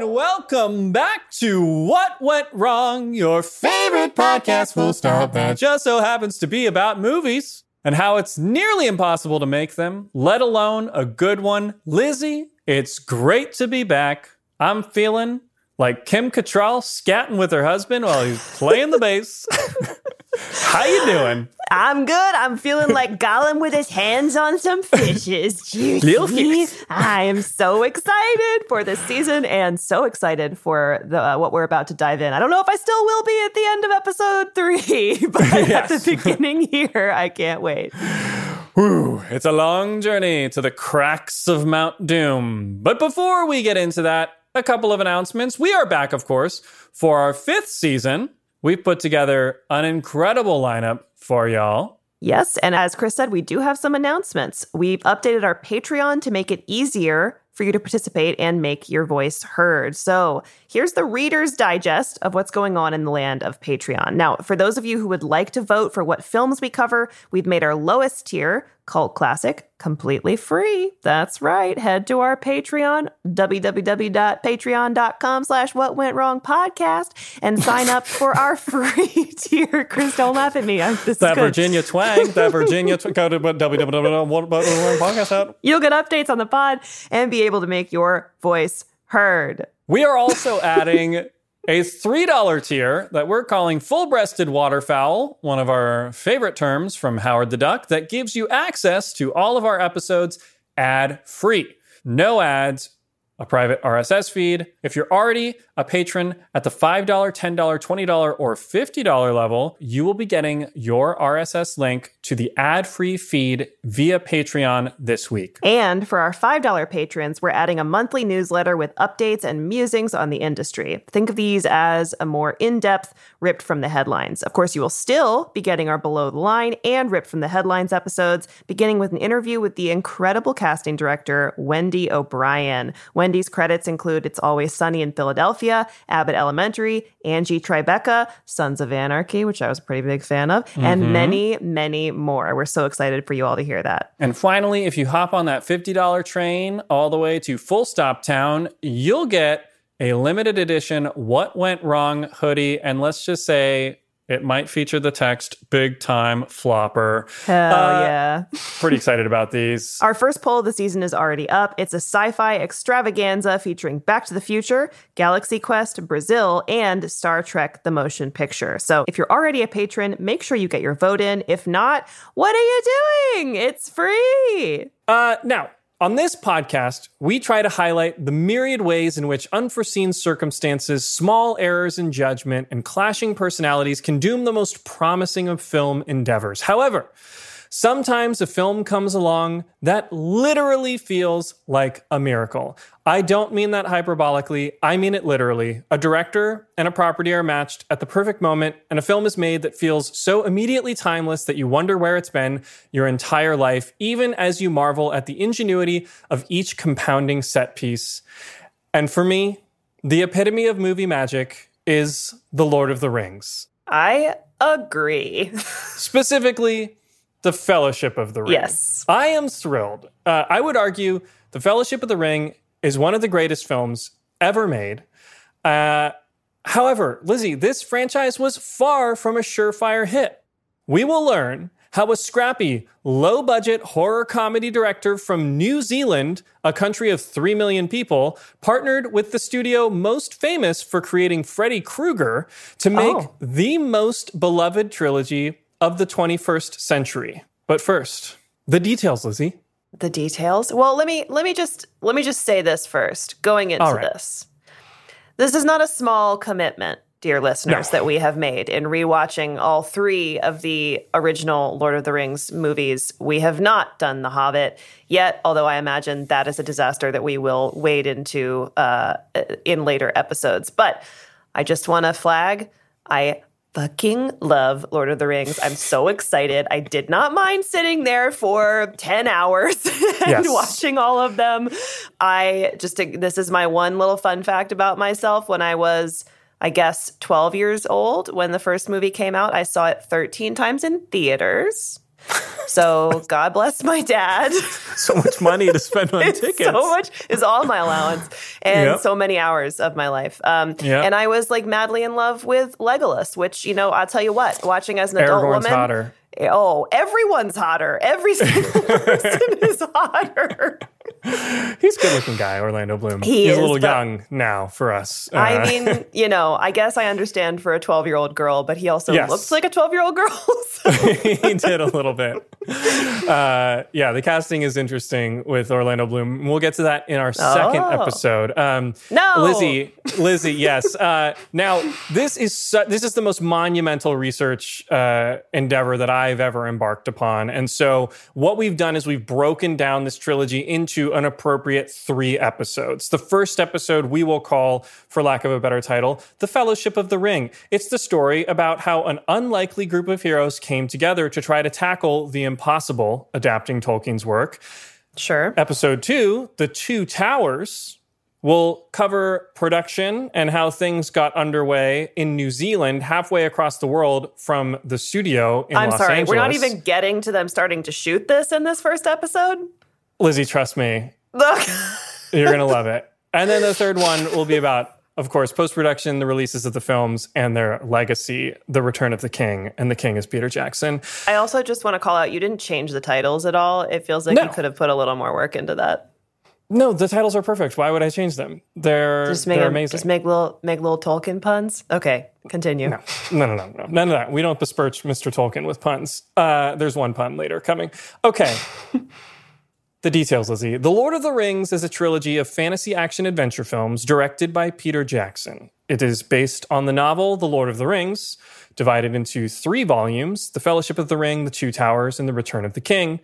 Welcome back to What Went Wrong, your favorite podcast, full stop, that just so happens to be about movies and how it's nearly impossible to make them, let alone a good one. Lizzie, it's great to be back. I'm feeling like Kim Cattrall scatting with her husband while he's playing the bass. How you doing? I'm good. I'm feeling like Gollum with his hands on some fishes. Juicy. I am so excited for this season and so excited for what we're about to dive in. I don't know if I still will be at the end of episode 3, but yes. At the beginning here, I can't wait. Whew, it's a long journey to the cracks of Mount Doom. But before we get into that, a couple of announcements. We are back, of course, for our 5th season. We've put together an incredible lineup for y'all. Yes, and as Chris said, we do have some announcements. We've updated our Patreon to make it easier for you to participate and make your voice heard. So here's the Reader's Digest of what's going on in the land of Patreon. Now, for those of you who would like to vote for what films we cover, we've made our lowest tier, Cult Classic, completely free. That's right. Head to our Patreon, www.patreon.com/whatwentwrongpodcast, and sign up for our free tier. Chris, don't laugh at me. Virginia twang, that Virginia twang. Go to www.whatwentwrongpodcast. You'll get updates on the pod and be able to make your voice heard. We are also adding a $3 tier that we're calling full-breasted waterfowl, one of our favorite terms from Howard the Duck, that gives you access to all of our episodes ad-free. No ads, a private RSS feed. If you're already a patron at the $5, $10, $20, or $50 level, you will be getting your RSS link to the ad-free feed via Patreon this week. And for our $5 patrons, we're adding a monthly newsletter with updates and musings on the industry. Think of these as a more in-depth ripped from the headlines. Of course, you will still be getting our Below the Line and Ripped from the Headlines episodes, beginning with an interview with the incredible casting director, Wendy O'Brien. Wendy's credits include It's Always Sunny in Philadelphia, Abbott Elementary, Angie Tribeca, Sons of Anarchy, which I was a pretty big fan of, and many, many more. We're so excited for you all to hear that. And finally, if you hop on that $50 train all the way to Full Stop Town, you'll get a limited edition What Went Wrong hoodie. And let's just say it might feature the text, big time flopper. Hell yeah. Pretty excited about these. Our first poll of the season is already up. It's a sci-fi extravaganza featuring Back to the Future, Galaxy Quest, Brazil, and Star Trek The Motion Picture. So if you're already a patron, make sure you get your vote in. If not, what are you doing? It's free. Now, on this podcast, we try to highlight the myriad ways in which unforeseen circumstances, small errors in judgment, and clashing personalities can doom the most promising of film endeavors. However, sometimes a film comes along that literally feels like a miracle. I don't mean that hyperbolically. I mean it literally. A director and a property are matched at the perfect moment, and a film is made that feels so immediately timeless that you wonder where it's been your entire life, even as you marvel at the ingenuity of each compounding set piece. And for me, the epitome of movie magic is The Lord of the Rings. I agree. Specifically, the Fellowship of the Ring. Yes. I am thrilled. I would argue the Fellowship of the Ring is one of the greatest films ever made. However, Lizzie, this franchise was far from a surefire hit. We will learn how a scrappy, low-budget horror comedy director from New Zealand, a country of 3 million people, partnered with the studio most famous for creating Freddy Krueger to make the most beloved trilogy of the 21st century. But first, the details, Lizzie. The details? Well, let me just say this first, going into this. This is not a small commitment, dear listeners, that we have made in rewatching all three of the original Lord of the Rings movies. We have not done The Hobbit yet, although I imagine that is a disaster that we will wade into in later episodes. But I just want to flag, I fucking love Lord of the Rings. I'm so excited. I did not mind sitting there for 10 hours and watching all of them. This is my one little fun fact about myself. When I was, I guess, 12 years old, when the first movie came out, I saw it 13 times in theaters. So God bless my dad. So much money to spend on tickets. So much is all my allowance and so many hours of my life. And I was like madly in love with Legolas, which, you know, I'll tell you what, watching as an adult woman. Everyone's hotter. Oh, everyone's hotter. Every single person is hotter. He's a good-looking guy, Orlando Bloom. He's a little young now for us. I mean, you know, I guess I understand for a 12-year-old girl, but he also looks like a 12-year-old girl. So. He did a little bit. The casting is interesting with Orlando Bloom. We'll get to that in our second episode. Lizzie, yes. Now, this is the most monumental research endeavor that I've ever embarked upon. And so what we've done is we've broken down this trilogy into an appropriate three episodes. The first episode we will call, for lack of a better title, The Fellowship of the Ring. It's the story about how an unlikely group of heroes came together to try to tackle the impossible, adapting Tolkien's work. Sure. Episode 2, The Two Towers, we'll cover production and how things got underway in New Zealand, halfway across the world from the studio in Los Angeles. I'm sorry, we're not even getting to them starting to shoot this in this first episode? Lizzie, trust me. You're going to love it. And then the third one will be about, of course, post-production, the releases of the films and their legacy, The Return of the King, and the King is Peter Jackson. I also just want to call out, you didn't change the titles at all. It feels like you could have put a little more work into that. No, the titles are perfect. Why would I change them? They're amazing. Just make little Tolkien puns. Okay, continue. No. None of that. We don't besmirch Mr. Tolkien with puns. There's one pun later coming. Okay. The details, Lizzie. The Lord of the Rings is a trilogy of fantasy action adventure films directed by Peter Jackson. It is based on the novel The Lord of the Rings, divided into three volumes, The Fellowship of the Ring, The Two Towers, and The Return of the King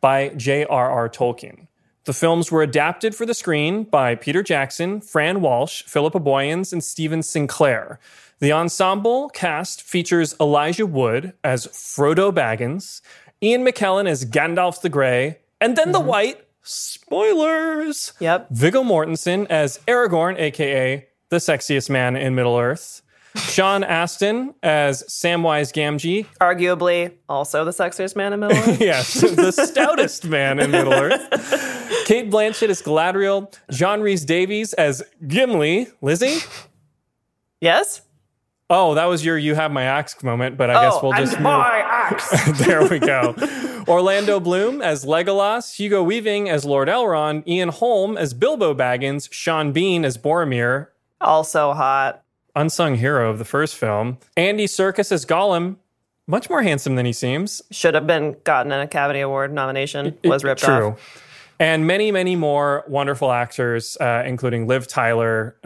by J.R.R. Tolkien. The films were adapted for the screen by Peter Jackson, Fran Walsh, Philippa Boyens, and Stephen Sinclair. The ensemble cast features Elijah Wood as Frodo Baggins, Ian McKellen as Gandalf the Grey, and then the White, spoilers, Viggo Mortensen as Aragorn, a.k.a. the sexiest man in Middle-earth, Sean Astin as Samwise Gamgee. Arguably also the sexiest man in Middle-earth. Yes, the stoutest man in Middle-earth. Kate Blanchett as Galadriel, John Rhys-Davies as Gimli. Lizzie? Yes? Oh, that was your you have my axe moment, but I guess we'll just move. My axe! There we go. Orlando Bloom as Legolas, Hugo Weaving as Lord Elrond, Ian Holm as Bilbo Baggins, Sean Bean as Boromir. Also hot. Unsung hero of the first film. Andy Serkis as Gollum. Much more handsome than he seems. Should have been gotten an Academy Award nomination. Was ripped off. True. And many, many more wonderful actors, including Liv Tyler,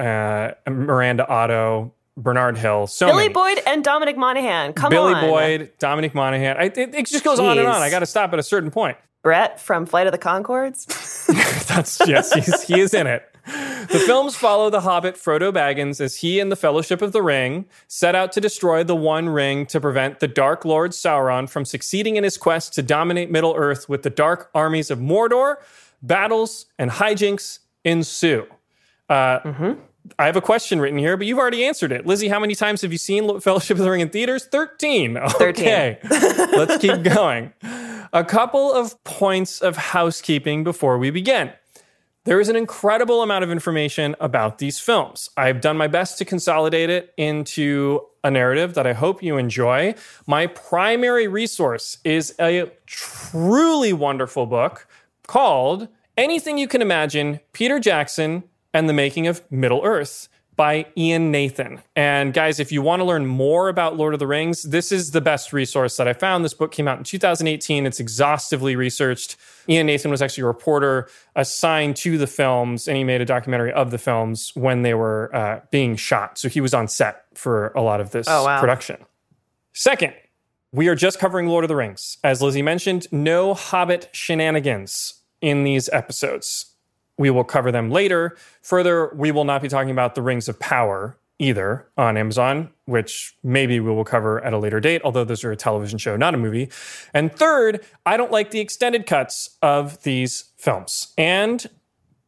Miranda Otto, Bernard Hill, Billy Boyd and Dominic Monaghan. Come on. Billy Boyd, Dominic Monaghan. It just goes on and on. I got to stop at a certain point. Brett from Flight of the Conchords. He is in it. The films follow the hobbit Frodo Baggins as he and the Fellowship of the Ring set out to destroy the One Ring to prevent the Dark Lord Sauron from succeeding in his quest to dominate Middle-earth with the dark armies of Mordor. Battles and hijinks ensue. I have a question written here, but you've already answered it. Lizzie, how many times have you seen Fellowship of the Ring in theaters? 13. Okay. 13. Let's keep going. A couple of points of housekeeping before we begin. There is an incredible amount of information about these films. I've done my best to consolidate it into a narrative that I hope you enjoy. My primary resource is a truly wonderful book called Anything You Can Imagine, Peter Jackson and the Making of Middle-earth by Ian Nathan. And guys, if you want to learn more about Lord of the Rings, this is the best resource that I found. This book came out in 2018. It's exhaustively researched. Ian Nathan was actually a reporter assigned to the films, and he made a documentary of the films when they were being shot. So he was on set for a lot of this production. Second, we are just covering Lord of the Rings. As Lizzie mentioned, no Hobbit shenanigans in these episodes. We will cover them later. Further, we will not be talking about The Rings of Power either on Amazon, which maybe we will cover at a later date, although those are a television show, not a movie. And third, I don't like the extended cuts of these films. And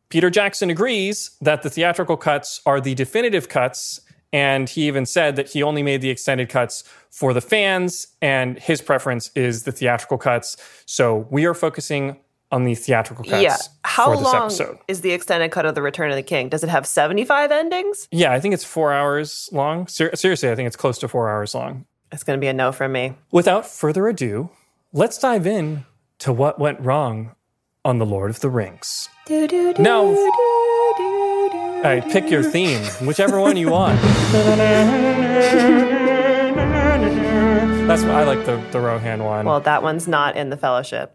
Peter Jackson agrees that the theatrical cuts are the definitive cuts, and he even said that he only made the extended cuts for the fans, and his preference is the theatrical cuts. So we are focusing on the theatrical cuts for this episode. How long is the extended cut of The Return of the King? Does it have 75 endings? Yeah, I think it's 4 hours long. Seriously, I think it's close to 4 hours long. It's going to be a no from me. Without further ado, let's dive in to what went wrong on The Lord of the Rings. Now, all right, pick your theme, whichever one you want. That's why I like the Rohan one. Well, that one's not in the Fellowship.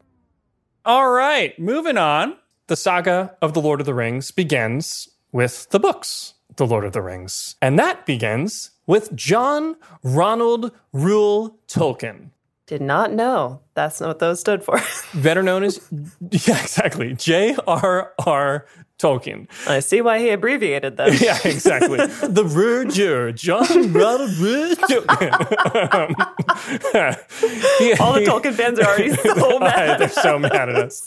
All right, moving on. The saga of The Lord of the Rings begins with the books, The Lord of the Rings. And that begins with John Ronald Reuel Tolkien. Did not know. That's not what those stood for. Better known as, J.R.R. Tolkien. I see why he abbreviated that. Yeah, exactly. The Rurger, John Ronald Reuel Tolkien. All the Tolkien fans are already so mad. They're so mad at us.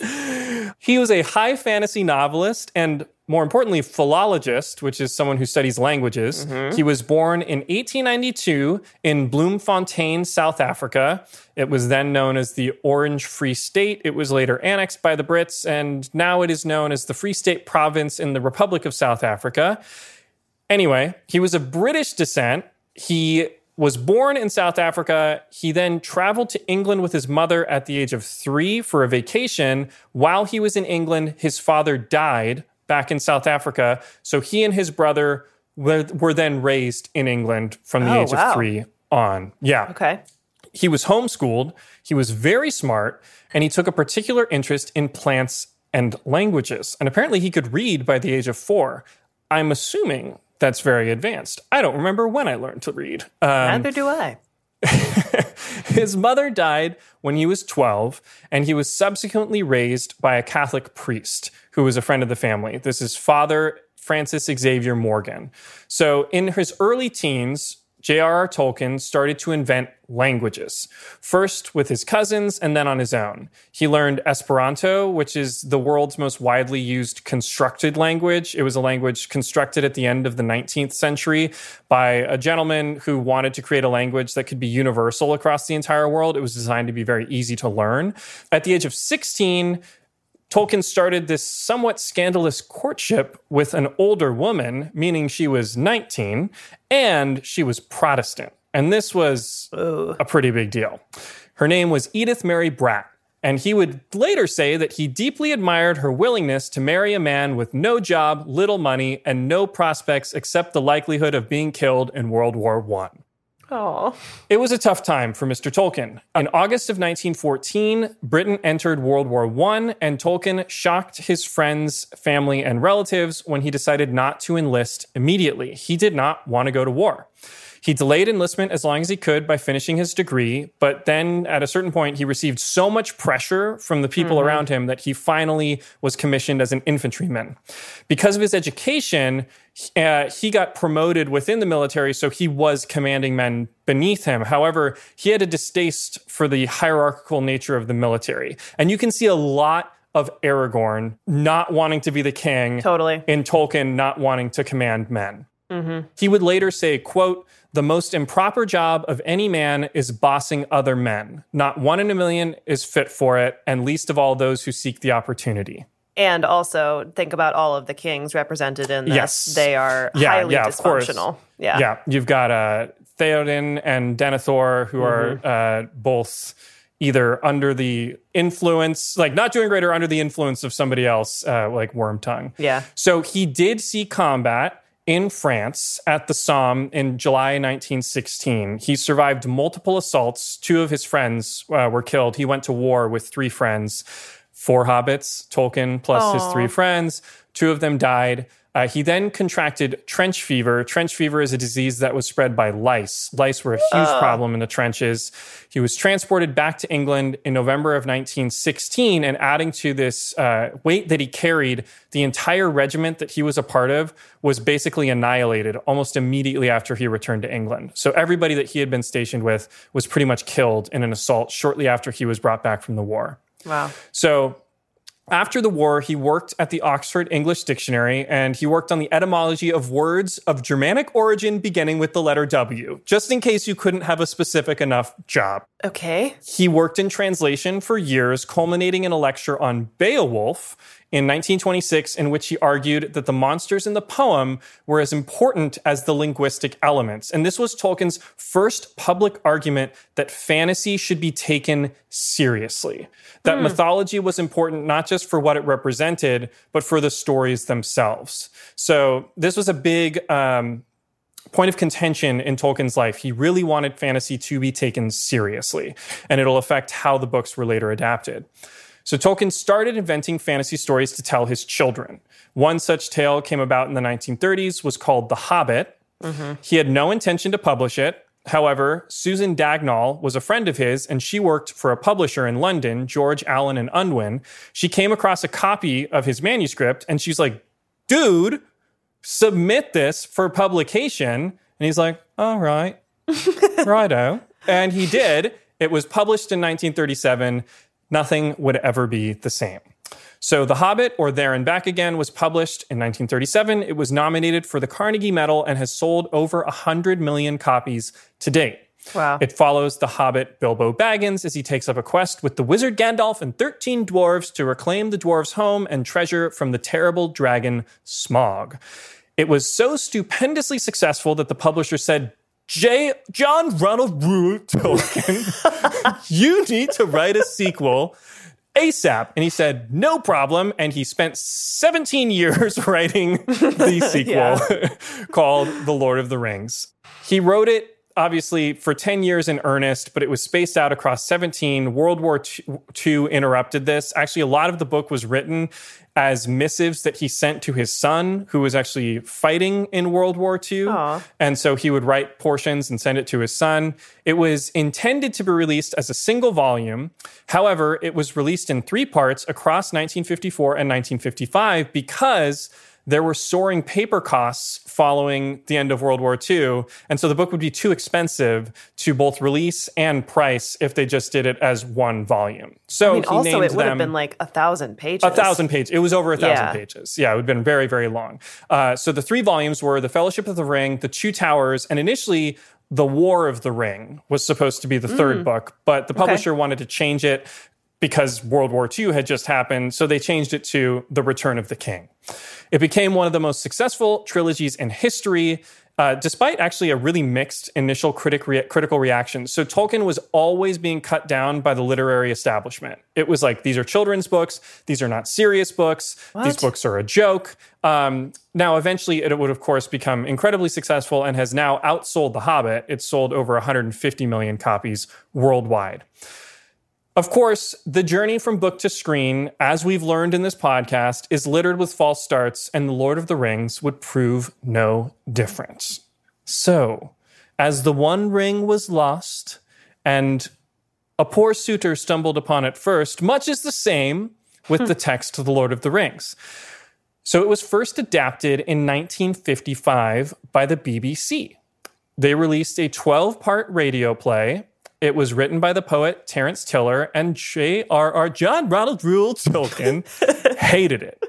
He was a high fantasy novelist and, more importantly, philologist, which is someone who studies languages. Mm-hmm. He was born in 1892 in Bloemfontein, South Africa. It was then known as the Orange Free State. It was later annexed by the Brits, and now it is known as the Free State Province in the Republic of South Africa. Anyway, he was of British descent. He was born in South Africa. He then traveled to England with his mother at the age of 3 for a vacation. While he was in England, his father died back in South Africa. So he and his brother were then raised in England from the age of 3 on. Yeah. Okay. He was homeschooled. He was very smart. And he took a particular interest in plants and languages. And apparently he could read by the age of 4. I'm assuming that's very advanced. I don't remember when I learned to read. Neither do I. His mother died when he was 12, and he was subsequently raised by a Catholic priest who was a friend of the family. This is Father Francis Xavier Morgan. So in his early teens, J.R.R. Tolkien started to invent languages, first with his cousins and then on his own. He learned Esperanto, which is the world's most widely used constructed language. It was a language constructed at the end of the 19th century by a gentleman who wanted to create a language that could be universal across the entire world. It was designed to be very easy to learn. At the age of 16, Tolkien started this somewhat scandalous courtship with an older woman, meaning she was 19, and she was Protestant. And this was a pretty big deal. Her name was Edith Mary Bratt, and he would later say that he deeply admired her willingness to marry a man with no job, little money, and no prospects except the likelihood of being killed in World War I. Aww. It was a tough time for Mr. Tolkien. In August of 1914, Britain entered World War I, and Tolkien shocked his friends, family, and relatives when he decided not to enlist immediately. He did not want to go to war. He delayed enlistment as long as he could by finishing his degree, but then at a certain point, he received so much pressure from the people around him that he finally was commissioned as an infantryman. Because of his education, he got promoted within the military, so he was commanding men beneath him. However, he had a distaste for the hierarchical nature of the military. And you can see a lot of Aragorn not wanting to be the king. Totally. And Tolkien not wanting to command men. Mm-hmm. He would later say, quote, "The most improper job of any man is bossing other men. Not one in a million is fit for it, and least of all those who seek the opportunity." And also think about all of the kings represented in this. Yes. They are highly dysfunctional. Yeah. Yeah. You've got Theoden and Denethor, who mm-hmm. are both either under the influence, like not doing great, or under the influence of somebody else, like Wormtongue. Yeah. So he did see combat in France at the Somme in July 1916. He survived multiple assaults. Two of his friends were killed. He went to war with three friends. Four hobbits, Tolkien plus his three friends. Two of them died. He then contracted trench fever. Trench fever is a disease that was spread by lice. Lice were a huge problem in the trenches. He was transported back to England in November of 1916, and adding to this weight that he carried, the entire regiment that he was a part of was basically annihilated almost immediately after he returned to England. So everybody that he had been stationed with was pretty much killed in an assault shortly after he was brought back from the war. Wow. So after the war, he worked at the Oxford English Dictionary, and he worked on the etymology of words of Germanic origin beginning with the letter W, just in case you couldn't have a specific enough job. Okay. He worked in translation for years, culminating in a lecture on Beowulf in 1926, in which he argued that the monsters in the poem were as important as the linguistic elements. And this was Tolkien's first public argument that fantasy should be taken seriously, that mythology was important not just for what it represented, but for the stories themselves. So this was a big point of contention in Tolkien's life. He really wanted fantasy to be taken seriously, and it'll affect how the books were later adapted. So Tolkien started inventing fantasy stories to tell his children. One such tale came about in the 1930s, was called The Hobbit. Mm-hmm. He had no intention to publish it. However, Susan Dagnall was a friend of his, and she worked for a publisher in London, George Allen and Unwin. She came across a copy of his manuscript, and she's like, "Dude, submit this for publication." And he's like, "All right, righto." And he did. It was published in 1937. Nothing would ever be the same. So The Hobbit, or There and Back Again, was published in 1937. It was nominated for the Carnegie Medal and has sold over 100 million copies to date. Wow. It follows the Hobbit Bilbo Baggins as he takes up a quest with the wizard Gandalf and 13 dwarves to reclaim the dwarves' home and treasure from the terrible dragon Smaug. It was so stupendously successful that the publisher said, John Ronald Reuel Tolkien, you need to write a sequel ASAP. And he said, no problem. And he spent 17 years writing the sequel called The Lord of the Rings. He wrote it, obviously, for 10 years in earnest, but it was spaced out across 17. World War II interrupted this. Actually, a lot of the book was written as missives that he sent to his son, who was actually fighting in World War II. Aww. And so he would write portions and send it to his son. It was intended to be released as a single volume. However, it was released in three parts across 1954 and 1955 because there were soaring paper costs following the end of World War II. And so the book would be too expensive to both release and price if they just did it as one volume. So I mean, also, it would have been like 1,000 pages. 1,000 pages. It was over 1,000 pages. Yeah, it would have been very, very long. So the three volumes were The Fellowship of the Ring, The Two Towers, and initially The War of the Ring was supposed to be the third book, but the publisher wanted to change it because World War II had just happened, so they changed it to The Return of the King. It became one of the most successful trilogies in history, despite actually a really mixed initial critical reaction. So Tolkien was always being cut down by the literary establishment. It was like, these are children's books, these are not serious books, these books are a joke. Now, eventually, it would, of course, become incredibly successful and has now outsold The Hobbit. It's sold over 150 million copies worldwide. Of course, the journey from book to screen, as we've learned in this podcast, is littered with false starts, and The Lord of the Rings would prove no different. So, as the one ring was lost, and a poor suitor stumbled upon it first, much is the same with the text of The Lord of the Rings. So it was first adapted in 1955 by the BBC. They released a 12-part radio play. It was written by the poet Terence Tiller, and J.R.R. John Ronald Reuel Tolkien hated it.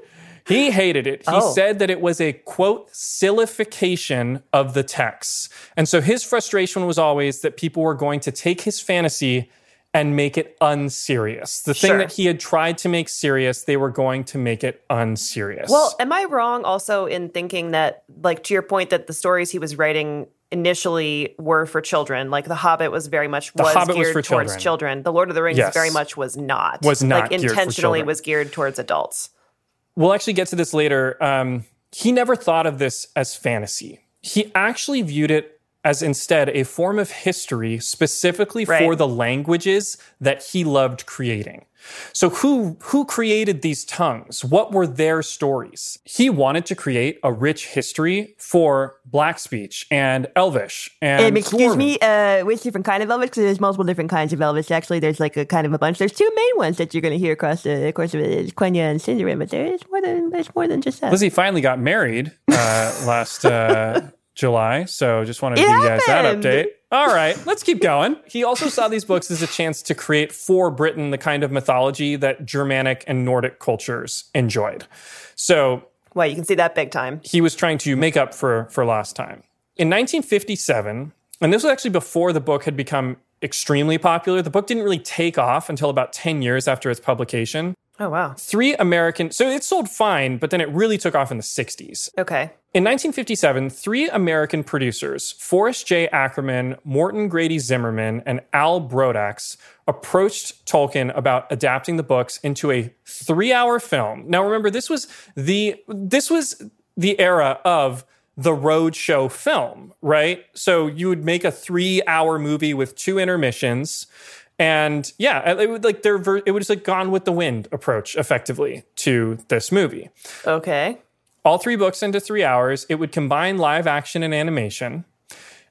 He hated it. He said that it was a, quote, sillification of the text. And so his frustration was always that people were going to take his fantasy and make it unserious. The thing that he had tried to make serious, they were going to make it unserious. Well, am I wrong also in thinking that, like, to your point, that the stories he was writing initially were for children? Like, The Hobbit was very much geared towards children. The Lord of the Rings very much was not like, intentionally was geared towards adults. We'll actually get to this later. He never thought of this as fantasy. He actually viewed it as instead a form of history specifically for the languages that he loved creating. So who created these tongues? What were their stories? He wanted to create a rich history for Black speech and Elvish and excuse me, which different kind of Elvish? Because there's multiple different kinds of Elvish. Actually, there's like a kind of a bunch. There's two main ones that you're going to hear across the course of it is Quenya and Sindarin, but there's more than just that. Lizzie finally got married last... July. So just wanted to give you guys that update. All right, let's keep going. He also saw these books as a chance to create for Britain the kind of mythology that Germanic and Nordic cultures enjoyed. So... Well, you can see that big time. He was trying to make up for lost time. In 1957, and this was actually before the book had become extremely popular, the book didn't really take off until about 10 years after its publication. Oh, wow. So it sold fine, but then it really took off in the 60s. Okay. In 1957, 3 American producers, Forrest J. Ackerman, Morton Grady Zimmerman, and Al Brodax, approached Tolkien about adapting the books into a 3-hour film. Now, remember, this was the era of the roadshow film, right? So you would make a 3-hour movie with 2 intermissions. And yeah, it was like Gone with the Wind approach, effectively, to this movie. Okay. All 3 books into 3 hours. It would combine live action and animation.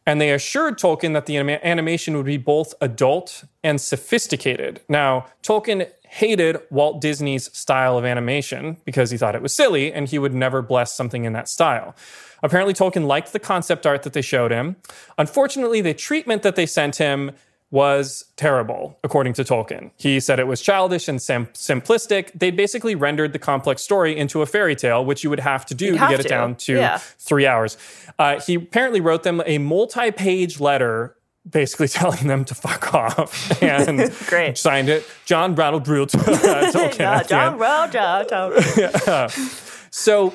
And they assured Tolkien that the animation would be both adult and sophisticated. Now, Tolkien hated Walt Disney's style of animation because he thought it was silly and he would never bless something in that style. Apparently, Tolkien liked the concept art that they showed him. Unfortunately, the treatment that they sent him was terrible, according to Tolkien. He said it was childish and simplistic. They basically rendered the complex story into a fairy tale, which you would have to do to get it down to 3 hours. He apparently wrote them a multi-page letter basically telling them to fuck off and signed it John Ronald Reuel Tolkien. So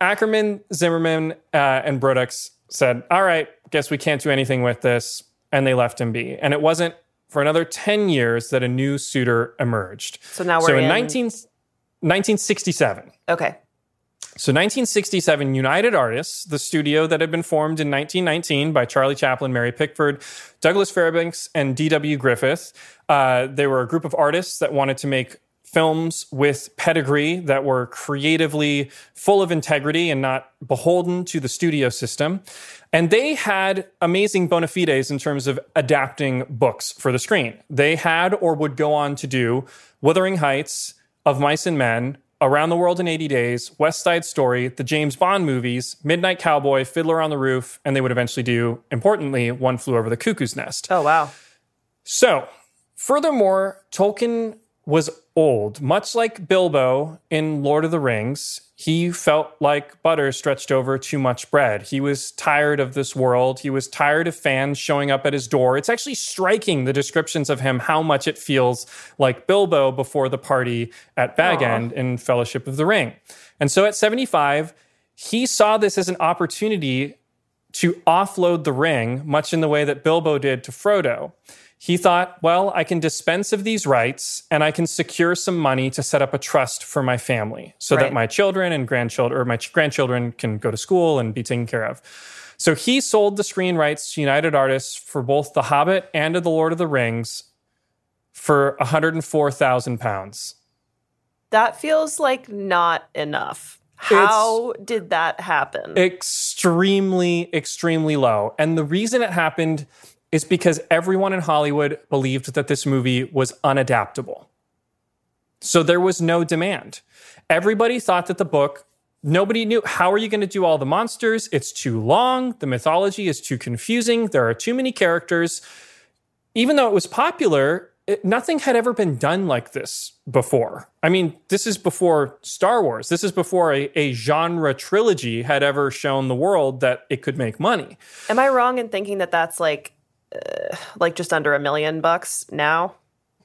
Ackerman, Zimmerman, and Brodax said, all right, guess we can't do anything with this. And they left him be. And it wasn't for another 10 years that a new suitor emerged. So now we're in 1967. Okay. So 1967, United Artists, the studio that had been formed in 1919 by Charlie Chaplin, Mary Pickford, Douglas Fairbanks, and D.W. Griffith. They were a group of artists that wanted to make films with pedigree that were creatively full of integrity and not beholden to the studio system. And they had amazing bona fides in terms of adapting books for the screen. They had or would go on to do Wuthering Heights, Of Mice and Men, Around the World in 80 Days, West Side Story, the James Bond movies, Midnight Cowboy, Fiddler on the Roof, and they would eventually do, importantly, One Flew Over the Cuckoo's Nest. Oh, wow. So, furthermore, Tolkien was old. Much like Bilbo in Lord of the Rings, he felt like butter stretched over too much bread. He was tired of this world. He was tired of fans showing up at his door. It's actually striking, the descriptions of him, how much it feels like Bilbo before the party at Bag End in Fellowship of the Ring. And so at 75, he saw this as an opportunity to offload the ring, much in the way that Bilbo did to Frodo. He thought, well, I can dispense of these rights and I can secure some money to set up a trust for my family so that my children and grandchildren or my grandchildren can go to school and be taken care of. So he sold the screen rights to United Artists for both The Hobbit and The Lord of the Rings for £104,000. That feels like not enough. How did that happen? Extremely, extremely low. And the reason it happened is because everyone in Hollywood believed that this movie was unadaptable. So there was no demand. Everybody thought that the book, nobody knew, how are you going to do all the monsters? It's too long. The mythology is too confusing. There are too many characters. even though it was popular, nothing had ever been done like this before. I mean, this is before Star Wars. This is before a genre trilogy had ever shown the world that it could make money. Am I wrong in thinking that that's like just under $1 million now?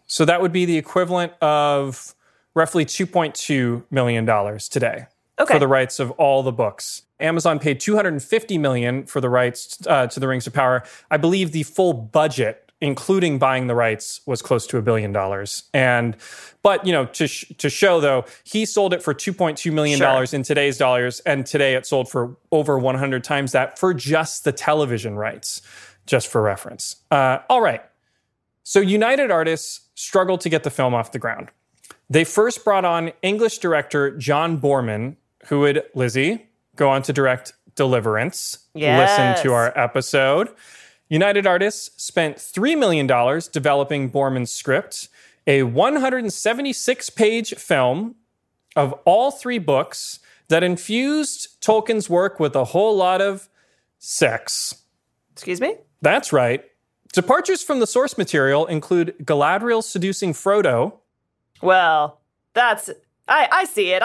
So that would be the equivalent of roughly $2.2 million today. Okay. For the rights of all the books. Amazon paid $250 million for the rights to The Rings of Power. I believe the full budget, including buying the rights, was close to $1 billion. But, you know, to show, though, he sold it for $2.2 million in today's dollars, and today it sold for over 100 times that for just the television rights, just for reference. All right. So United Artists struggled to get the film off the ground. They first brought on English director John Borman, who would, Lizzie, go on to direct Deliverance. Yes. Listen to our episode. United Artists spent $3 million developing Borman's script, a 176-page film of all three books that infused Tolkien's work with a whole lot of sex. Excuse me? That's right. Departures from the source material include Galadriel seducing Frodo. Well, that's... I see it.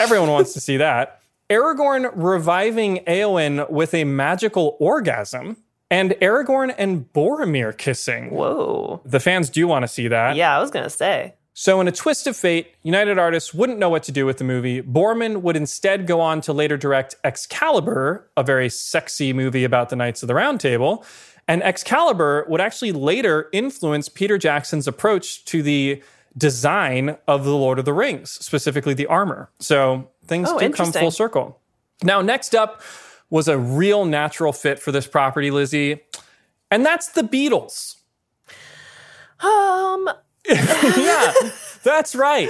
Everyone wants to see that. Aragorn reviving Éowyn with a magical orgasm, and Aragorn and Boromir kissing. Whoa. The fans do want to see that. Yeah, I was going to say. So in a twist of fate, United Artists wouldn't know what to do with the movie. Borman would instead go on to later direct Excalibur, a very sexy movie about the Knights of the Round Table. And Excalibur would actually later influence Peter Jackson's approach to the design of The Lord of the Rings, specifically the armor. So things do come full circle. Now, next up was a real natural fit for this property, Lizzie, and that's the Beatles. Yeah, that's right.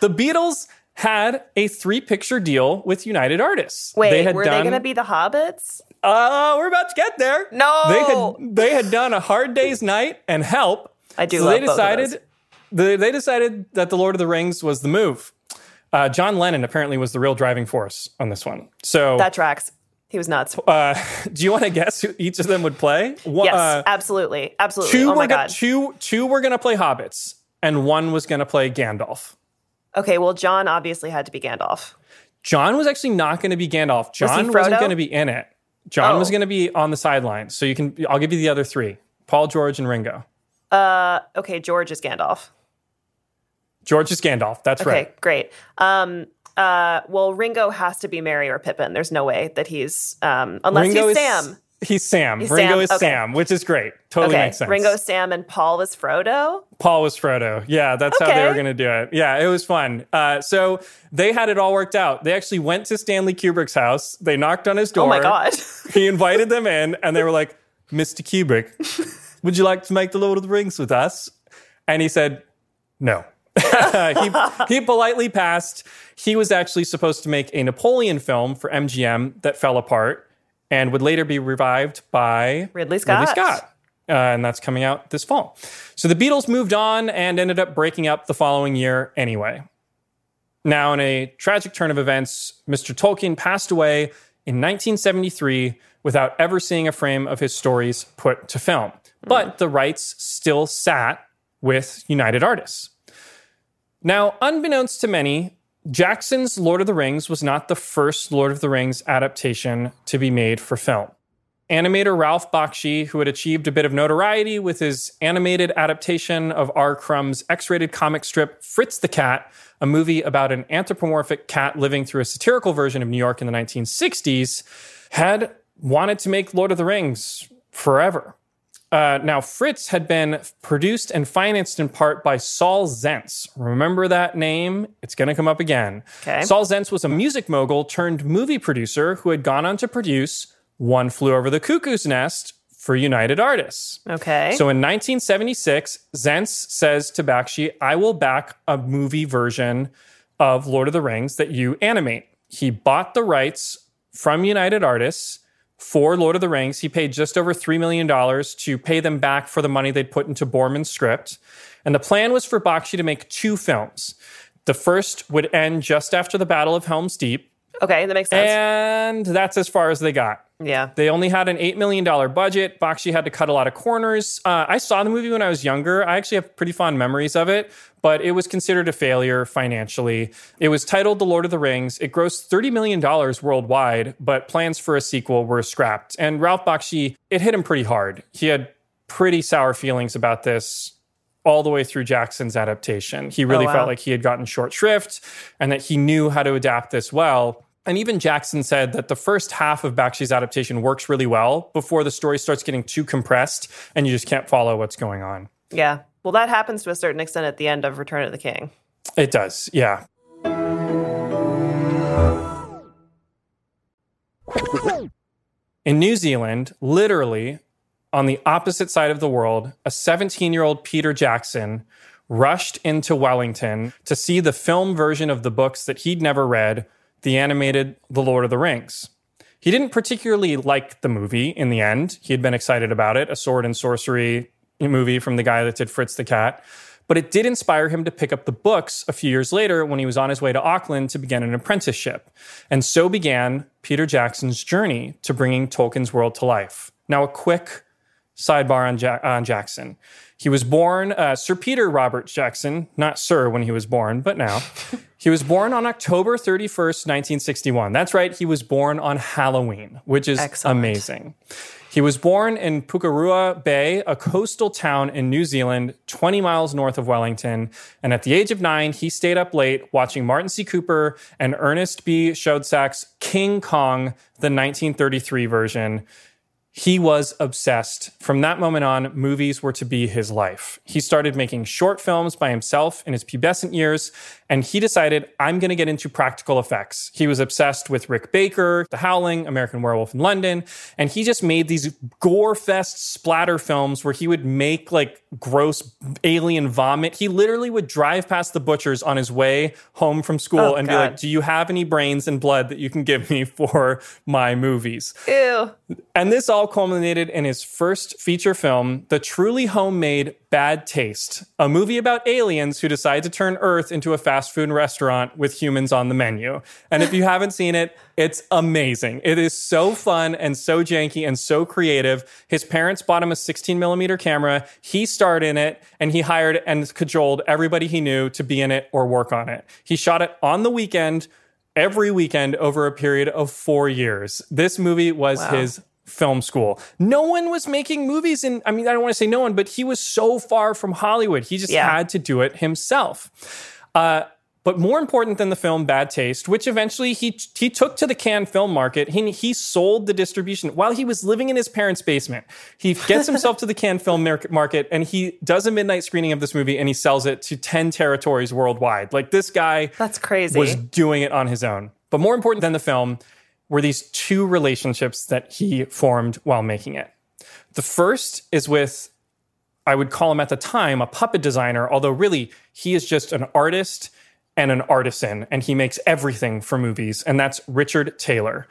The Beatles had a 3-picture deal with United Artists. Wait, were they going to be the Hobbits? We're about to get there. No, they had done A Hard Day's Night and Help. I do. So love they decided that The Lord of the Rings was the move. John Lennon apparently was the real driving force on this one. So that tracks. He was nuts. Do you want to guess who each of them would play? Yes, absolutely. Absolutely. Two were going to play hobbits, and one was going to play Gandalf. Okay, well, John obviously had to be Gandalf. John was actually not going to be Gandalf. John wasn't going to be in it. John was going to be on the sidelines. So I'll give you the other three. Paul, George, and Ringo. Okay, George is Gandalf. George is Gandalf. That's right. Okay, great. Well, Ringo has to be Merry or Pippin. There's no way that he's unless Ringo he's Sam. He's Sam. He's Ringo Sam. Is okay. Sam, which is great. Totally makes sense. Ringo, Sam, and Paul was Frodo? Paul was Frodo. Yeah, that's how they were going to do it. Yeah, it was fun. So they had it all worked out. They actually went to Stanley Kubrick's house. They knocked on his door. Oh, my God. He invited them in, and they were like, Mr. Kubrick, would you like to make The Lord of the Rings with us? And he said, no. he politely passed. He was actually supposed to make a Napoleon film for MGM that fell apart and would later be revived by Ridley Scott. And that's coming out this fall. So the Beatles moved on and ended up breaking up the following year anyway. Now, in a tragic turn of events, Mr. Tolkien passed away in 1973 without ever seeing a frame of his stories put to film. But the rights still sat with United Artists. Now, unbeknownst to many, Jackson's Lord of the Rings was not the first Lord of the Rings adaptation to be made for film. Animator Ralph Bakshi, who had achieved a bit of notoriety with his animated adaptation of R. Crumb's X-rated comic strip Fritz the Cat, a movie about an anthropomorphic cat living through a satirical version of New York in the 1960s, had wanted to make Lord of the Rings forever. Now, Fritz had been produced and financed in part by Saul Zentz. Remember that name? It's going to come up again. Okay. Saul Zentz was a music mogul turned movie producer who had gone on to produce One Flew Over the Cuckoo's Nest for United Artists. Okay. So in 1976, Zentz says to Bakshi, I will back a movie version of Lord of the Rings that you animate. He bought the rights from United Artists for Lord of the Rings. He paid just over $3 million to pay them back for the money they'd put into Borman's script. And the plan was for Bakshi to make two films. The first would end just after the Battle of Helm's Deep. Okay, that makes sense. And that's as far as they got. Yeah. They only had an $8 million budget. Bakshi had to cut a lot of corners. I saw the movie when I was younger. I actually have pretty fond memories of it, but it was considered a failure financially. It was titled The Lord of the Rings. It grossed $30 million worldwide, but plans for a sequel were scrapped. And Ralph Bakshi, it hit him pretty hard. He had pretty sour feelings about this all the way through Jackson's adaptation. He really felt like he had gotten short shrift and that he knew how to adapt this well. And even Jackson said that the first half of Bakshi's adaptation works really well before the story starts getting too compressed and you just can't follow what's going on. Yeah. Well, that happens to a certain extent at the end of Return of the King. It does, yeah. In New Zealand, literally on the opposite side of the world, a 17-year-old Peter Jackson rushed into Wellington to see the film version of the books that he'd never read, the animated The Lord of the Rings. He didn't particularly like the movie in the end. He had been excited about it, a sword and sorcery movie from the guy that did Fritz the Cat. But it did inspire him to pick up the books a few years later when he was on his way to Auckland to begin an apprenticeship. And so began Peter Jackson's journey to bringing Tolkien's world to life. Now, a quick sidebar on Jackson. He was born Sir Peter Robert Jackson, not Sir when he was born, but now. He was born on October 31st, 1961. That's right, he was born on Halloween, which is amazing. He was born in Pukerua Bay, a coastal town in New Zealand, 20 miles north of Wellington. And at the age of 9, he stayed up late watching Martin C. Cooper and Ernest B. Shodsak's King Kong, the 1933 version. He was obsessed. From that moment on, movies were to be his life. He started making short films by himself in his pubescent years, and he decided, I'm going to get into practical effects. He was obsessed with Rick Baker, The Howling, American Werewolf in London, and he just made these gore-fest splatter films where he would make, like, gross alien vomit. He literally would drive past the butcher's on his way home from school and be like, do you have any brains and blood that you can give me for my movies? Ew. And this all culminated in his first feature film, the truly homemade Bad Taste, a movie about aliens who decide to turn Earth into a fast food restaurant with humans on the menu. And if you haven't seen it, it's amazing. It is so fun and so janky and so creative. His parents bought him a 16 millimeter camera. He starred in it, and he hired and cajoled everybody he knew to be in it or work on it. He shot it on the weekend, every weekend, over a period of 4 years. This movie was his film school. No one was making movies I don't want to say no one, but he was so far from Hollywood. He just had to do it himself. But more important than the film Bad Taste, which eventually he took to the Cannes film market, he sold the distribution while he was living in his parents' basement. He gets himself to the Cannes film market, and he does a midnight screening of this movie, and he sells it to 10 territories worldwide. Like, this guy That's crazy. Was doing it on his own. But more important than the film were these two relationships that he formed while making it. The first is with, I would call him at the time, a puppet designer, although really he is just an artist and an artisan, and he makes everything for movies, and that's Richard Taylor.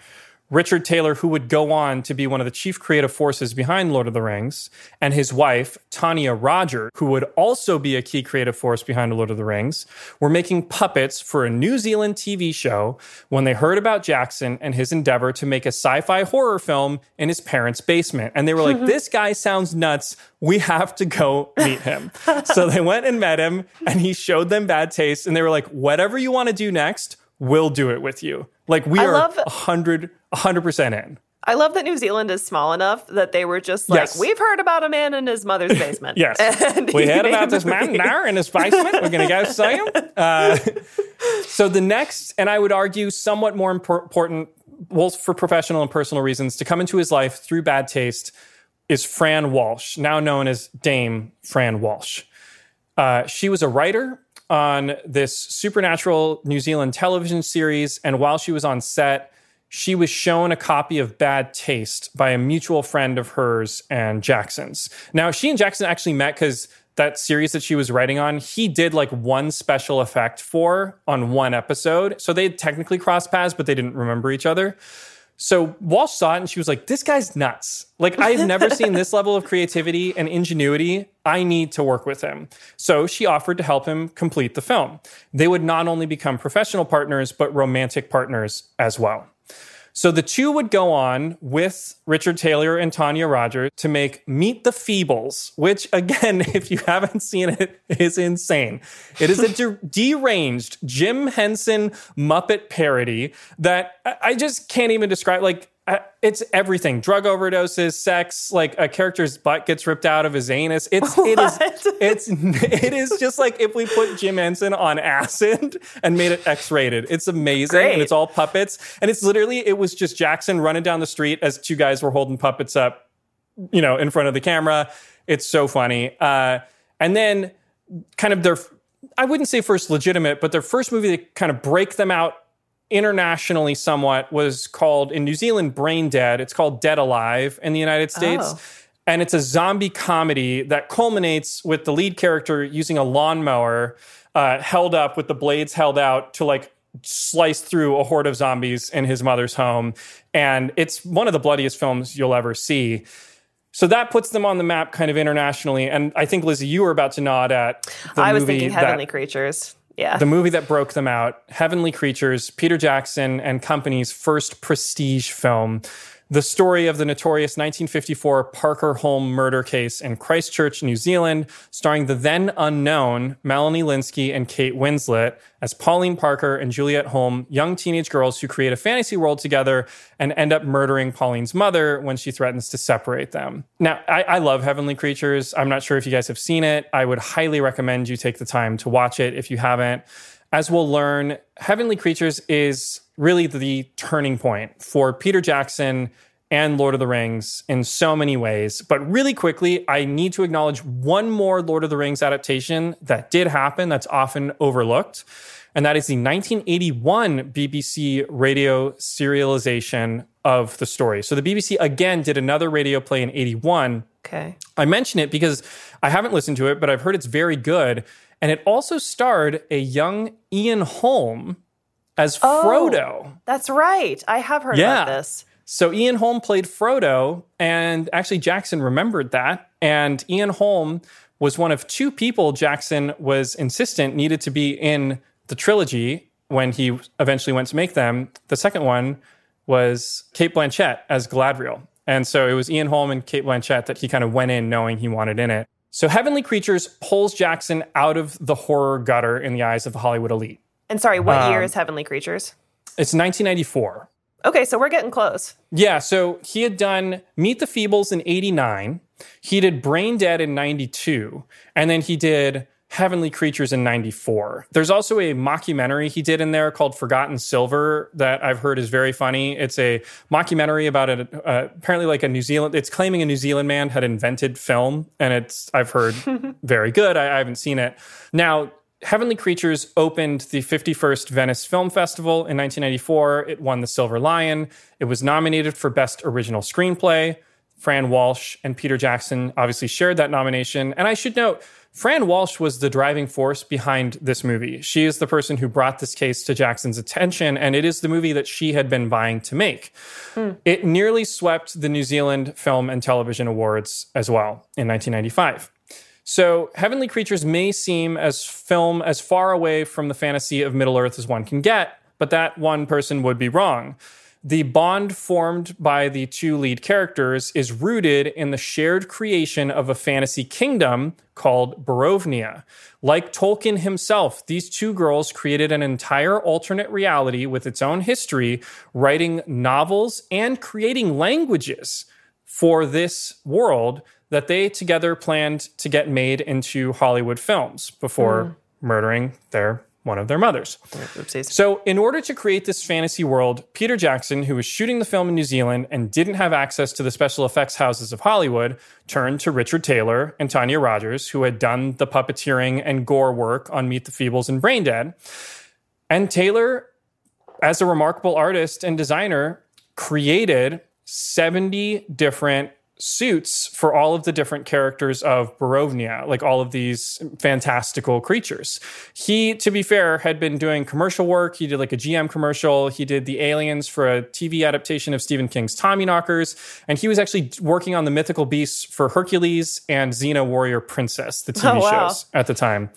Richard Taylor, who would go on to be one of the chief creative forces behind Lord of the Rings, and his wife, Tanya Roger, who would also be a key creative force behind Lord of the Rings, were making puppets for a New Zealand TV show when they heard about Jackson and his endeavor to make a sci-fi horror film in his parents' basement. And they were like, this guy sounds nuts. We have to go meet him. So they went and met him, and he showed them Bad Taste, and they were like, whatever you want to do next, we'll do it with you. Like, we are 100% in. I love that New Zealand is small enough that they were just like, we've heard about a man in his mother's basement. Yes. We heard about this man there in his basement. We're going to go see him. So the next, and I would argue somewhat more important, both for professional and personal reasons, to come into his life through Bad Taste is Fran Walsh, now known as Dame Fran Walsh. She was a writer on this supernatural New Zealand television series, and while she was on set, she was shown a copy of Bad Taste by a mutual friend of hers and Jackson's. Now, she and Jackson actually met because that series that she was writing on, he did like one special effect for on one episode. So they technically crossed paths, but they didn't remember each other. So Walsh saw it and she was like, this guy's nuts. Like, I've never seen this level of creativity and ingenuity. I need to work with him. So she offered to help him complete the film. They would not only become professional partners, but romantic partners as well. So the two would go on with Richard Taylor and Tanya Rogers to make Meet the Feebles, which, again, if you haven't seen it, is insane. It is a deranged Jim Henson Muppet parody that I just can't even describe. Like, it's everything. Drug overdoses, sex, like a character's butt gets ripped out of his anus. It is just like if we put Jim Henson on acid and made it X-rated. It's amazing. Great. And it's all puppets. And it's literally, it was just Jackson running down the street as two guys were holding puppets up, you know, in front of the camera. It's so funny. And then kind of their, I wouldn't say first legitimate, but their first movie to kind of break them out internationally somewhat was called, in New Zealand, Brain Dead. It's called Dead Alive in the United States. Oh. And it's a zombie comedy that culminates with the lead character using a lawnmower held up with the blades held out to like slice through a horde of zombies in his mother's home. And it's one of the bloodiest films you'll ever see. So that puts them on the map kind of internationally. And I think, Lizzie, you were about to nod at the movie. I was thinking Heavenly Creatures. Yeah. The movie that broke them out, Heavenly Creatures, Peter Jackson and Company's first prestige film. The story of the notorious 1954 Parker Holm murder case in Christchurch, New Zealand, starring the then unknown Melanie Lynskey and Kate Winslet as Pauline Parker and Juliette Holm, young teenage girls who create a fantasy world together and end up murdering Pauline's mother when she threatens to separate them. Now, I love Heavenly Creatures. I'm not sure if you guys have seen it. I would highly recommend you take the time to watch it if you haven't. As we'll learn, Heavenly Creatures is really the turning point for Peter Jackson and Lord of the Rings in so many ways. But really quickly, I need to acknowledge one more Lord of the Rings adaptation that did happen that's often overlooked, and that is the 1981 BBC radio serialization of the story. So the BBC, again, did another radio play in 81. Okay. I mention it because I haven't listened to it, but I've heard it's very good. And it also starred a young Ian Holm as Frodo. Oh, that's right. I have heard about this. So Ian Holm played Frodo, and actually Jackson remembered that. And Ian Holm was one of two people Jackson was insistent needed to be in the trilogy when he eventually went to make them. The second one was Cate Blanchett as Galadriel. And so it was Ian Holm and Cate Blanchett that he kind of went in knowing he wanted in it. So Heavenly Creatures pulls Jackson out of the horror gutter in the eyes of the Hollywood elite. And sorry, what year is Heavenly Creatures? It's 1994. Okay, so we're getting close. Yeah, so he had done Meet the Feebles in 89. He did Brain Dead in 92. And then he did Heavenly Creatures in 94. There's also a mockumentary he did in there called Forgotten Silver that I've heard is very funny. It's a mockumentary about apparently like a New Zealand, it's claiming a New Zealand man had invented film. And it's, I've heard, very good. I haven't seen it. Now, Heavenly Creatures opened the 51st Venice Film Festival in 1994. It won the Silver Lion. It was nominated for Best Original Screenplay. Fran Walsh and Peter Jackson obviously shared that nomination. And I should note, Fran Walsh was the driving force behind this movie. She is the person who brought this case to Jackson's attention, and it is the movie that she had been vying to make. It nearly swept the New Zealand Film and Television Awards as well in 1995. So Heavenly Creatures may seem as film as far away from the fantasy of Middle Earth as one can get, but that one person would be wrong. The bond formed by the two lead characters is rooted in the shared creation of a fantasy kingdom called Barovnia. Like Tolkien himself, these two girls created an entire alternate reality with its own history, writing novels and creating languages for this world that they together planned to get made into Hollywood films before murdering one of their mothers. Oopsies. So in order to create this fantasy world, Peter Jackson, who was shooting the film in New Zealand and didn't have access to the special effects houses of Hollywood, turned to Richard Taylor and Tanya Rogers, who had done the puppeteering and gore work on Meet the Feebles and Brain Dead. And Taylor, as a remarkable artist and designer, created 70 different suits for all of the different characters of Barovnia, like all of these fantastical creatures. He, to be fair, had been doing commercial work. He did like a GM commercial. He did the aliens for a TV adaptation of Stephen King's Tommyknockers. And he was actually working on the mythical beasts for Hercules and Xena Warrior Princess, the TV shows at the time.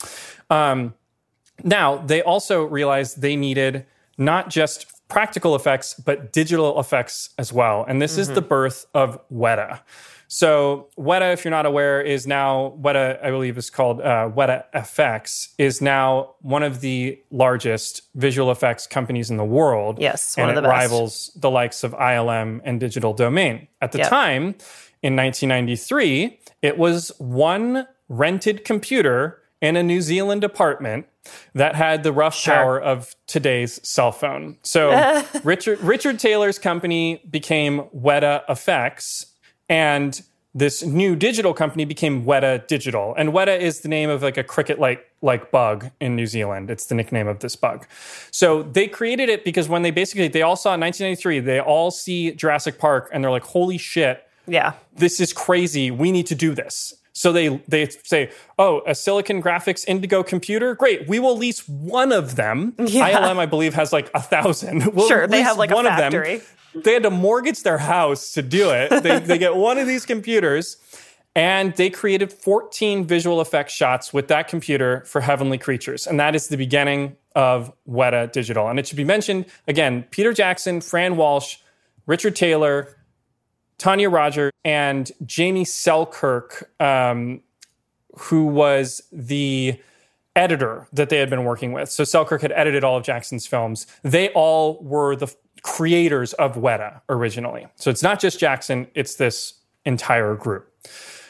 Now, they also realized they needed not just practical effects, but digital effects as well. And this is the birth of Weta. So Weta, if you're not aware, is now, Weta, I believe is called Weta FX, is now one of the largest visual effects companies in the world. Yes, one of the best. And it rivals the likes of ILM and Digital Domain. At the time, in 1993, it was one rented computer in a New Zealand apartment that had the rough power of today's cell phone. So Richard Taylor's company became Weta FX, and this new digital company became Weta Digital. And Weta is the name of like a cricket-like bug in New Zealand. It's the nickname of this bug. So they created it because when they all saw in 1993, they all see Jurassic Park and they're like, holy shit, this is crazy. We need to do this. So they say, oh, a Silicon Graphics Indigo computer? Great, we will lease one of them. Yeah. ILM, I believe, has like 1,000. We'll sure, they have like a factory. They had to mortgage their house to do it. They get one of these computers, and they created 14 visual effects shots with that computer for Heavenly Creatures. And that is the beginning of Weta Digital. And it should be mentioned, again, Peter Jackson, Fran Walsh, Richard Taylor, Tanya Roger, and Jamie Selkirk, who was the editor that they had been working with. So Selkirk had edited all of Jackson's films. They all were the creators of Weta originally. So it's not just Jackson, it's this entire group.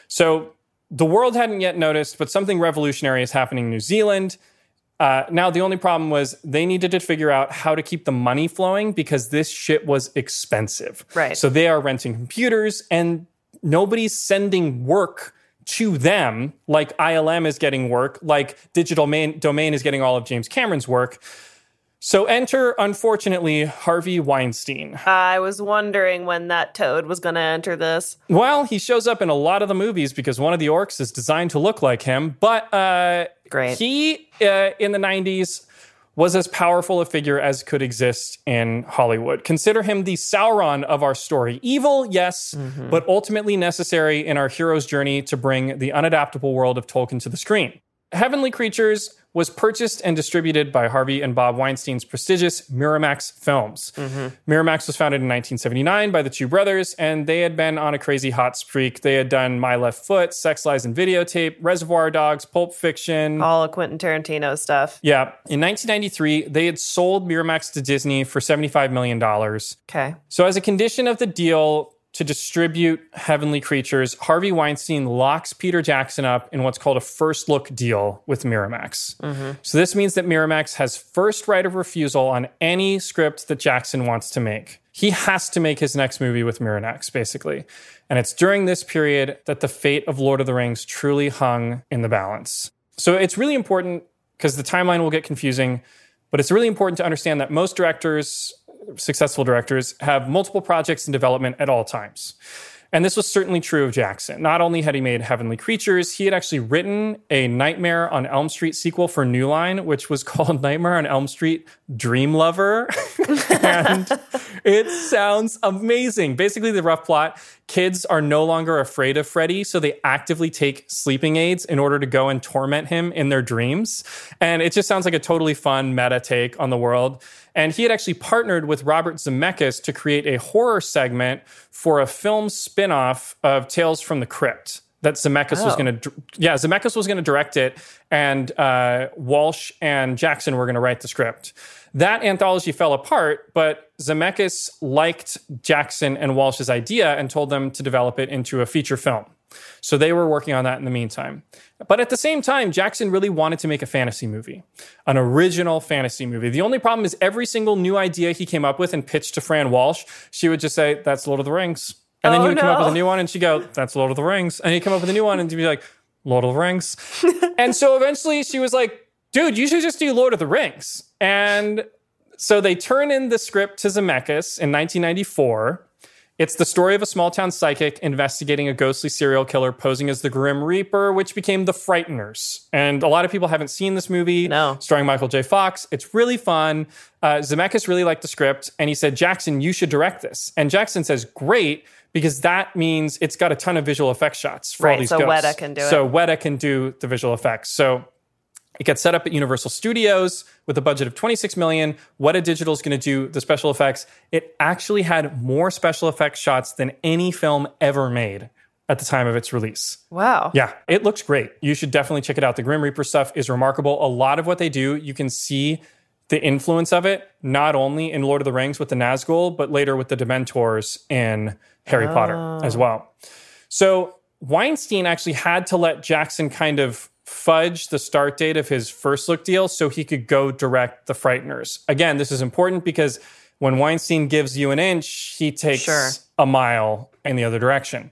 So the world hadn't yet noticed, but something revolutionary is happening in New Zealand. Now, the only problem was they needed to figure out how to keep the money flowing because this shit was expensive. Right. So they are renting computers and nobody's sending work to them like ILM is getting work, like Digital Domain is getting all of James Cameron's work. So enter, unfortunately, Harvey Weinstein. I was wondering when that toad was going to enter this. Well, he shows up in a lot of the movies because one of the orcs is designed to look like him. But he, in the 90s, was as powerful a figure as could exist in Hollywood. Consider him the Sauron of our story. Evil, yes, but ultimately necessary in our hero's journey to bring the unadaptable world of Tolkien to the screen. Heavenly Creatures was purchased and distributed by Harvey and Bob Weinstein's prestigious Miramax Films. Miramax was founded in 1979 by the two brothers, and they had been on a crazy hot streak. They had done My Left Foot, Sex, Lies, and Videotape, Reservoir Dogs, Pulp Fiction. All of Quentin Tarantino's stuff. Yeah. In 1993, they had sold Miramax to Disney for $75 million. Okay. So as a condition of the deal to distribute Heavenly Creatures, Harvey Weinstein locks Peter Jackson up in what's called a first look deal with Miramax. So this means that Miramax has first right of refusal on any script that Jackson wants to make. He has to make his next movie with Miramax, basically. And it's during this period that the fate of Lord of the Rings truly hung in the balance. So it's really important, because the timeline will get confusing, but it's really important to understand that most directors, successful directors, have multiple projects in development at all times. And this was certainly true of Jackson. Not only had he made Heavenly Creatures, he had actually written a Nightmare on Elm Street sequel for New Line, which was called Nightmare on Elm Street Dream Lover. And it sounds amazing. Basically, the rough plot, kids are no longer afraid of Freddy, so they actively take sleeping aids in order to go and torment him in their dreams. And it just sounds like a totally fun meta take on the world. And he had actually partnered with Robert Zemeckis to create a horror segment for a film spinoff of Tales from the Crypt that Zemeckis was going to... Yeah, Zemeckis was going to direct it, and Walsh and Jackson were going to write the script. That anthology fell apart, but Zemeckis liked Jackson and Walsh's idea and told them to develop it into a feature film. So they were working on that in the meantime. But at the same time, Jackson really wanted to make a fantasy movie, an original fantasy movie. The only problem is every single new idea he came up with and pitched to Fran Walsh, she would just say, that's Lord of the Rings. And then he would come up with a new one and she'd go, that's Lord of the Rings. And he'd come up with a new one and he'd be like, Lord of the Rings. And so eventually she was like, dude, you should just do Lord of the Rings. And so they turn in the script to Zemeckis in 1994. It's the story of a small-town psychic investigating a ghostly serial killer posing as the Grim Reaper, which became The Frighteners. And a lot of people haven't seen this movie. No. Starring Michael J. Fox. It's really fun. Zemeckis really liked the script, and he said, Jackson, you should direct this. And Jackson says, great, because that means it's got a ton of visual effects shots for all these ghosts. Right, so Weta can do it. So Weta can do the visual effects. So It gets set up at Universal Studios with a budget of $26 million. Weta Digital is going to do the special effects. It actually had more special effects shots than any film ever made at the time of its release. Wow. Yeah, it looks great. You should definitely check it out. The Grim Reaper stuff is remarkable. A lot of what they do, you can see the influence of it, not only in Lord of the Rings with the Nazgul, but later with the Dementors in Harry Potter as well. So Weinstein actually had to let Jackson kind of fudge the start date of his first look deal so he could go direct The Frighteners. Again, this is important because when Weinstein gives you an inch, he takes a mile in the other direction.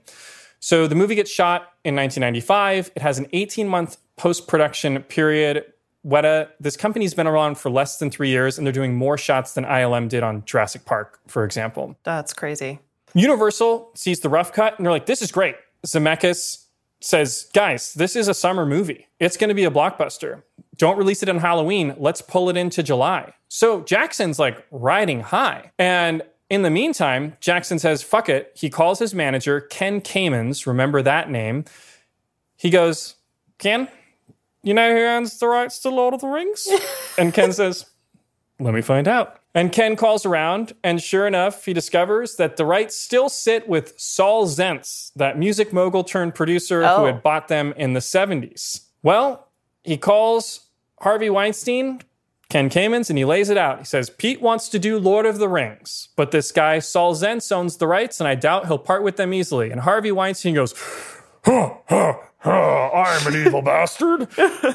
So the movie gets shot in 1995. It has an 18-month post-production period. Weta, this company's been around for less than 3 years, and they're doing more shots than ILM did on Jurassic Park, for example. That's crazy. Universal sees the rough cut, and they're like, this is great. Zemeckis says, guys, this is a summer movie. It's going to be a blockbuster. Don't release it on Halloween. Let's pull it into July. So Jackson's like riding high. And in the meantime, Jackson says, fuck it. He calls his manager, Ken Kamins. Remember that name. He goes, Ken, you know who owns the rights to Lord of the Rings? And Ken says, let me find out. And Ken calls around, and sure enough, he discovers that the rights still sit with Saul Zentz, that music mogul turned producer who had bought them in the 70s. Well, he calls Harvey Weinstein, Ken Kamins, and he lays it out. He says, Pete wants to do Lord of the Rings, but this guy Saul Zentz owns the rights, and I doubt he'll part with them easily. And Harvey Weinstein goes, I'm an evil bastard.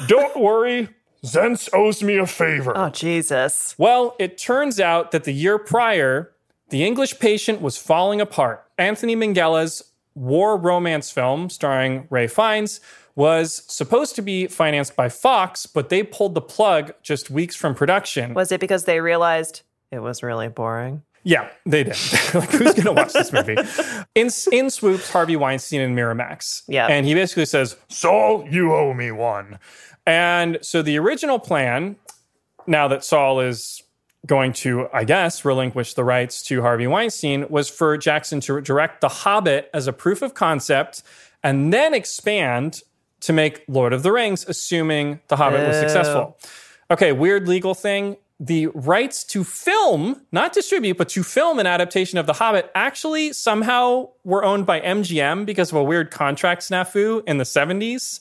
Don't worry. Zentz owes me a favor. Oh, Jesus. Well, it turns out that the year prior, The English Patient was falling apart. Anthony Minghella's war romance film starring Ralph Fiennes was supposed to be financed by Fox, but they pulled the plug just weeks from production. Was it because they realized it was really boring? Yeah, they did. Like, who's going to watch this movie? In swoops Harvey Weinstein and Miramax. Yeah. And he basically says, Saul, you owe me one. And so the original plan, now that Saul is going to, I guess, relinquish the rights to Harvey Weinstein, was for Jackson to direct The Hobbit as a proof of concept and then expand to make Lord of the Rings, assuming The Hobbit was successful. Okay, weird legal thing. The rights to film, not distribute, but to film an adaptation of The Hobbit actually somehow were owned by MGM because of a weird contract snafu in the 70s.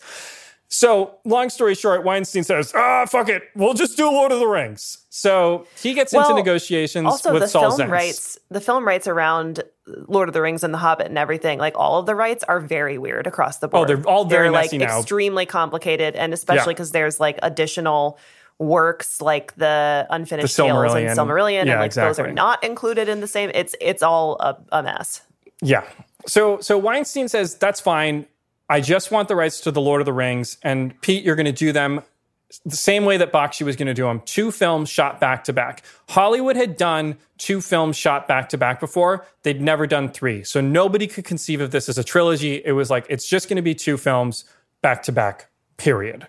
So, long story short, Weinstein says, fuck it, we'll just do Lord of the Rings. So he gets into negotiations with Saul Zentz. Also, the film rights around Lord of the Rings and The Hobbit and everything, like all of the rights are very weird across the board. Oh, they're all very messy now. They're extremely complicated, and especially because there's like additional works like the Unfinished Tales and Silmarillion, and like those are not included in the same. It's all a mess. Yeah. So Weinstein says, that's fine. I just want the rights to the Lord of the Rings, and Pete, you're going to do them the same way that Bakshi was going to do them. 2 films shot back-to-back. Hollywood had done 2 films shot back-to-back before. They'd never done 3. So nobody could conceive of this as a trilogy. It was like, it's just going to be 2 films back-to-back, period.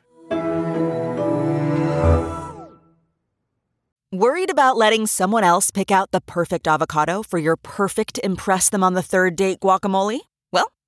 Worried about letting someone else pick out the perfect avocado for your perfect impress-them-on-the-third-date guacamole?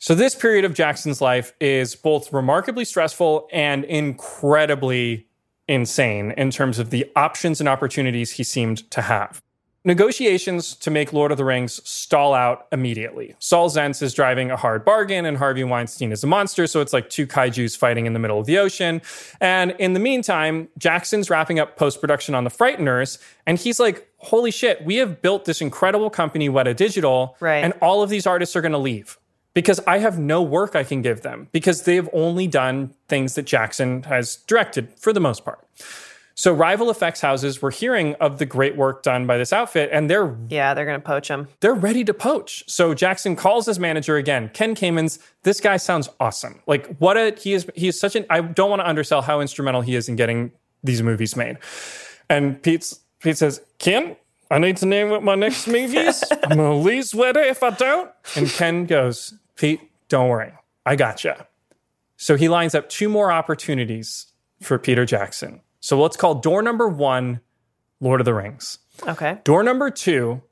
So this period of Jackson's life is both remarkably stressful and incredibly insane in terms of the options and opportunities he seemed to have. Negotiations to make Lord of the Rings stall out immediately. Saul Zaentz is driving a hard bargain, and Harvey Weinstein is a monster, so it's like two kaijus fighting in the middle of the ocean. And in the meantime, Jackson's wrapping up post-production on The Frighteners, and he's like, holy shit, we have built this incredible company, Weta Digital, right, and all of these artists are going to leave because I have no work I can give them because they've only done things that Jackson has directed for the most part. So rival effects houses were hearing of the great work done by this outfit, and they're going to poach him. They're ready to poach. So Jackson calls his manager again, Ken Kamins. This guy sounds awesome. Like, he is such an, I don't want to undersell how instrumental he is in getting these movies made. And Pete says, Ken, I need to name what my next movie is. I'm going to lose Weta if I don't. And Ken goes, Pete, don't worry. I gotcha. So he lines up two more opportunities for Peter Jackson. So let's call door number one, Lord of the Rings. Okay. Door number two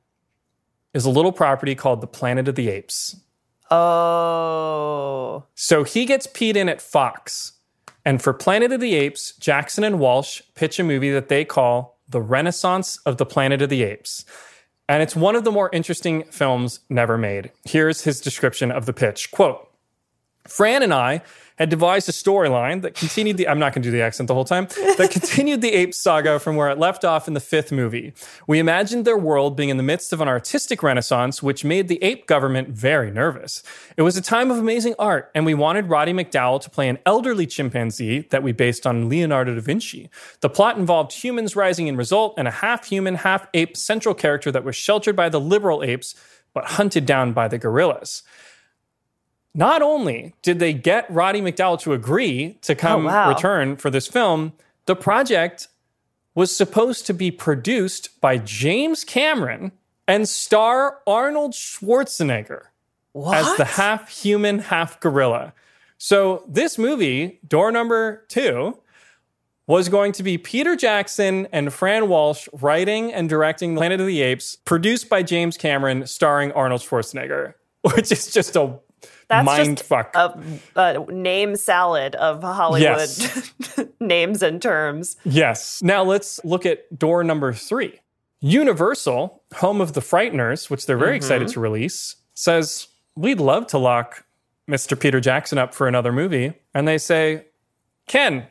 is a little property called the Planet of the Apes. Oh. So he gets Pete in at Fox. And for Planet of the Apes, Jackson and Walsh pitch a movie that they call The Renaissance of the Planet of the Apes. And it's one of the more interesting films never made. Here's his description of the pitch. Quote, Fran and I had devised a storyline that continued the... I'm not going to do the accent the whole time. That continued the ape saga from where it left off in the fifth movie. We imagined their world being in the midst of an artistic renaissance, which made the ape government very nervous. It was a time of amazing art, and we wanted Roddy McDowall to play an elderly chimpanzee that we based on Leonardo da Vinci. The plot involved humans rising in revolt and a half-human, half-ape central character that was sheltered by the liberal apes, but hunted down by the gorillas. Not only did they get Roddy McDowall to agree to come return for this film, the project was supposed to be produced by James Cameron and star Arnold Schwarzenegger as the half-human, half-gorilla. So this movie, door number two, was going to be Peter Jackson and Fran Walsh writing and directing Planet of the Apes, produced by James Cameron, starring Arnold Schwarzenegger, which is just a... That's just a name salad of Hollywood names and terms. Yes. Now let's look at door number three. Universal, home of the Frighteners, which they're very excited to release, says, we'd love to lock Mr. Peter Jackson up for another movie. And they say, Ken,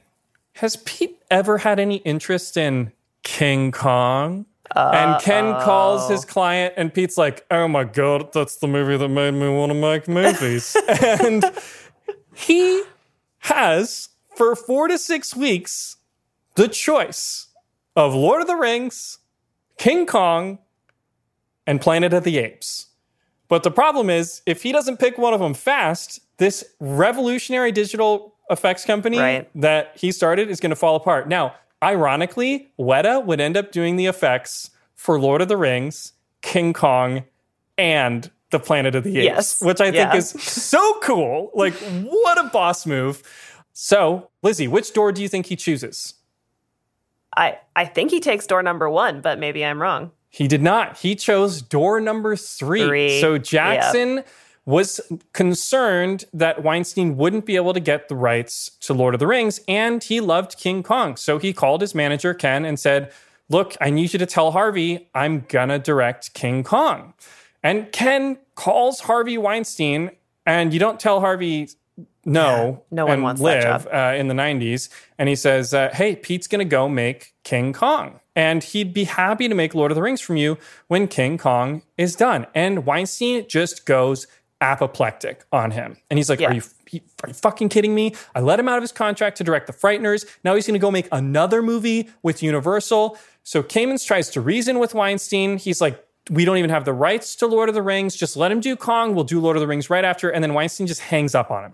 has Pete ever had any interest in King Kong? And Ken calls his client, and Pete's like, oh my God, that's the movie that made me want to make movies. And he has, for 4 to 6 weeks, the choice of Lord of the Rings, King Kong, and Planet of the Apes. But the problem is, if he doesn't pick one of them fast, this revolutionary digital effects company that he started is going to fall apart. Now, ironically, Weta would end up doing the effects for Lord of the Rings, King Kong, and the Planet of the Apes, which I think is so cool. Like, what a boss move. So, Lizzie, which door do you think he chooses? I think he takes door number one, but maybe I'm wrong. He did not. He chose door number three. So Jackson... was concerned that Weinstein wouldn't be able to get the rights to Lord of the Rings, and he loved King Kong. So he called his manager, Ken, and said, look, I need you to tell Harvey I'm gonna direct King Kong. And Ken calls Harvey Weinstein, and you don't tell Harvey no, no one wants that job. In the 90s. And he says, hey, Pete's gonna go make King Kong. And he'd be happy to make Lord of the Rings from you when King Kong is done. And Weinstein just goes apoplectic on him. And he's like, are you fucking kidding me? I let him out of his contract to direct The Frighteners. Now he's going to go make another movie with Universal. So Kamins tries to reason with Weinstein. He's like, we don't even have the rights to Lord of the Rings. Just let him do Kong. We'll do Lord of the Rings right after. And then Weinstein just hangs up on him.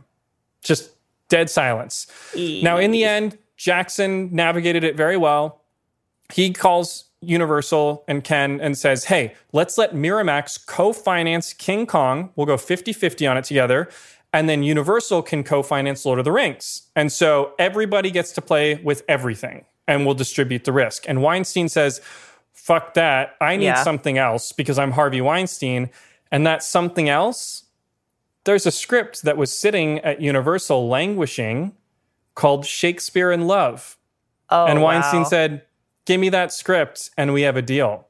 Just dead silence. Now, in the end, Jackson navigated it very well. He calls Universal and Ken and says, hey, let's let Miramax co-finance King Kong. We'll go 50-50 on it together. And then Universal can co-finance Lord of the Rings. And so everybody gets to play with everything and we'll distribute the risk. And Weinstein says, fuck that. I need something else because I'm Harvey Weinstein. And that something else, there's a script that was sitting at Universal languishing called Shakespeare in Love. Oh, and Weinstein said, give me that script and we have a deal.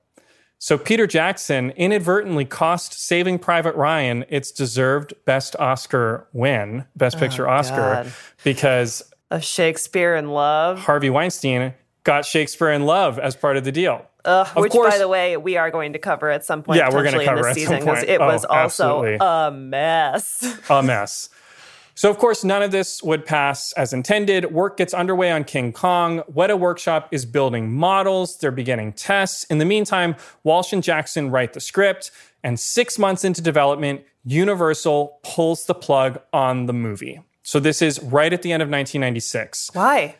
So Peter Jackson inadvertently cost Saving Private Ryan its deserved Best Oscar win, Best Picture Oscar, God. Because of Shakespeare in Love. Harvey Weinstein got Shakespeare in Love as part of the deal. Which, course, by the way, we are going to cover at some point. Yeah, we're going to cover it because it was also absolutely a mess. A mess. So, of course, none of this would pass as intended. Work gets underway on King Kong. Weta Workshop is building models. They're beginning tests. In the meantime, Walsh and Jackson write the script. And 6 months into development, Universal pulls the plug on the movie. So this is right at the end of 1996. Why?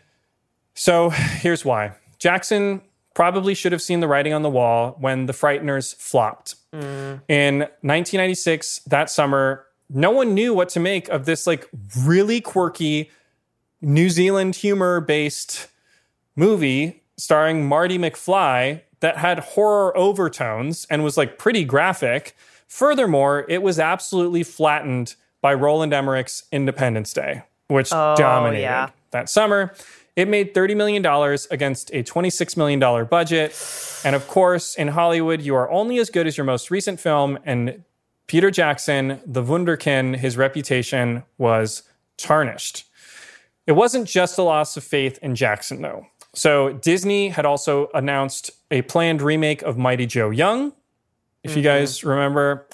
So here's why. Jackson probably should have seen the writing on the wall when The Frighteners flopped. In 1996, that summer, no one knew what to make of this like really quirky New Zealand humor-based movie starring Marty McFly that had horror overtones and was like pretty graphic. Furthermore, it was absolutely flattened by Roland Emmerich's Independence Day, which dominated that summer. It made $30 million against a $26 million budget. And of course, in Hollywood, you are only as good as your most recent film, and Peter Jackson, the Wunderkind, his reputation was tarnished. It wasn't just a loss of faith in Jackson, though. So Disney had also announced a planned remake of Mighty Joe Young. If you guys remember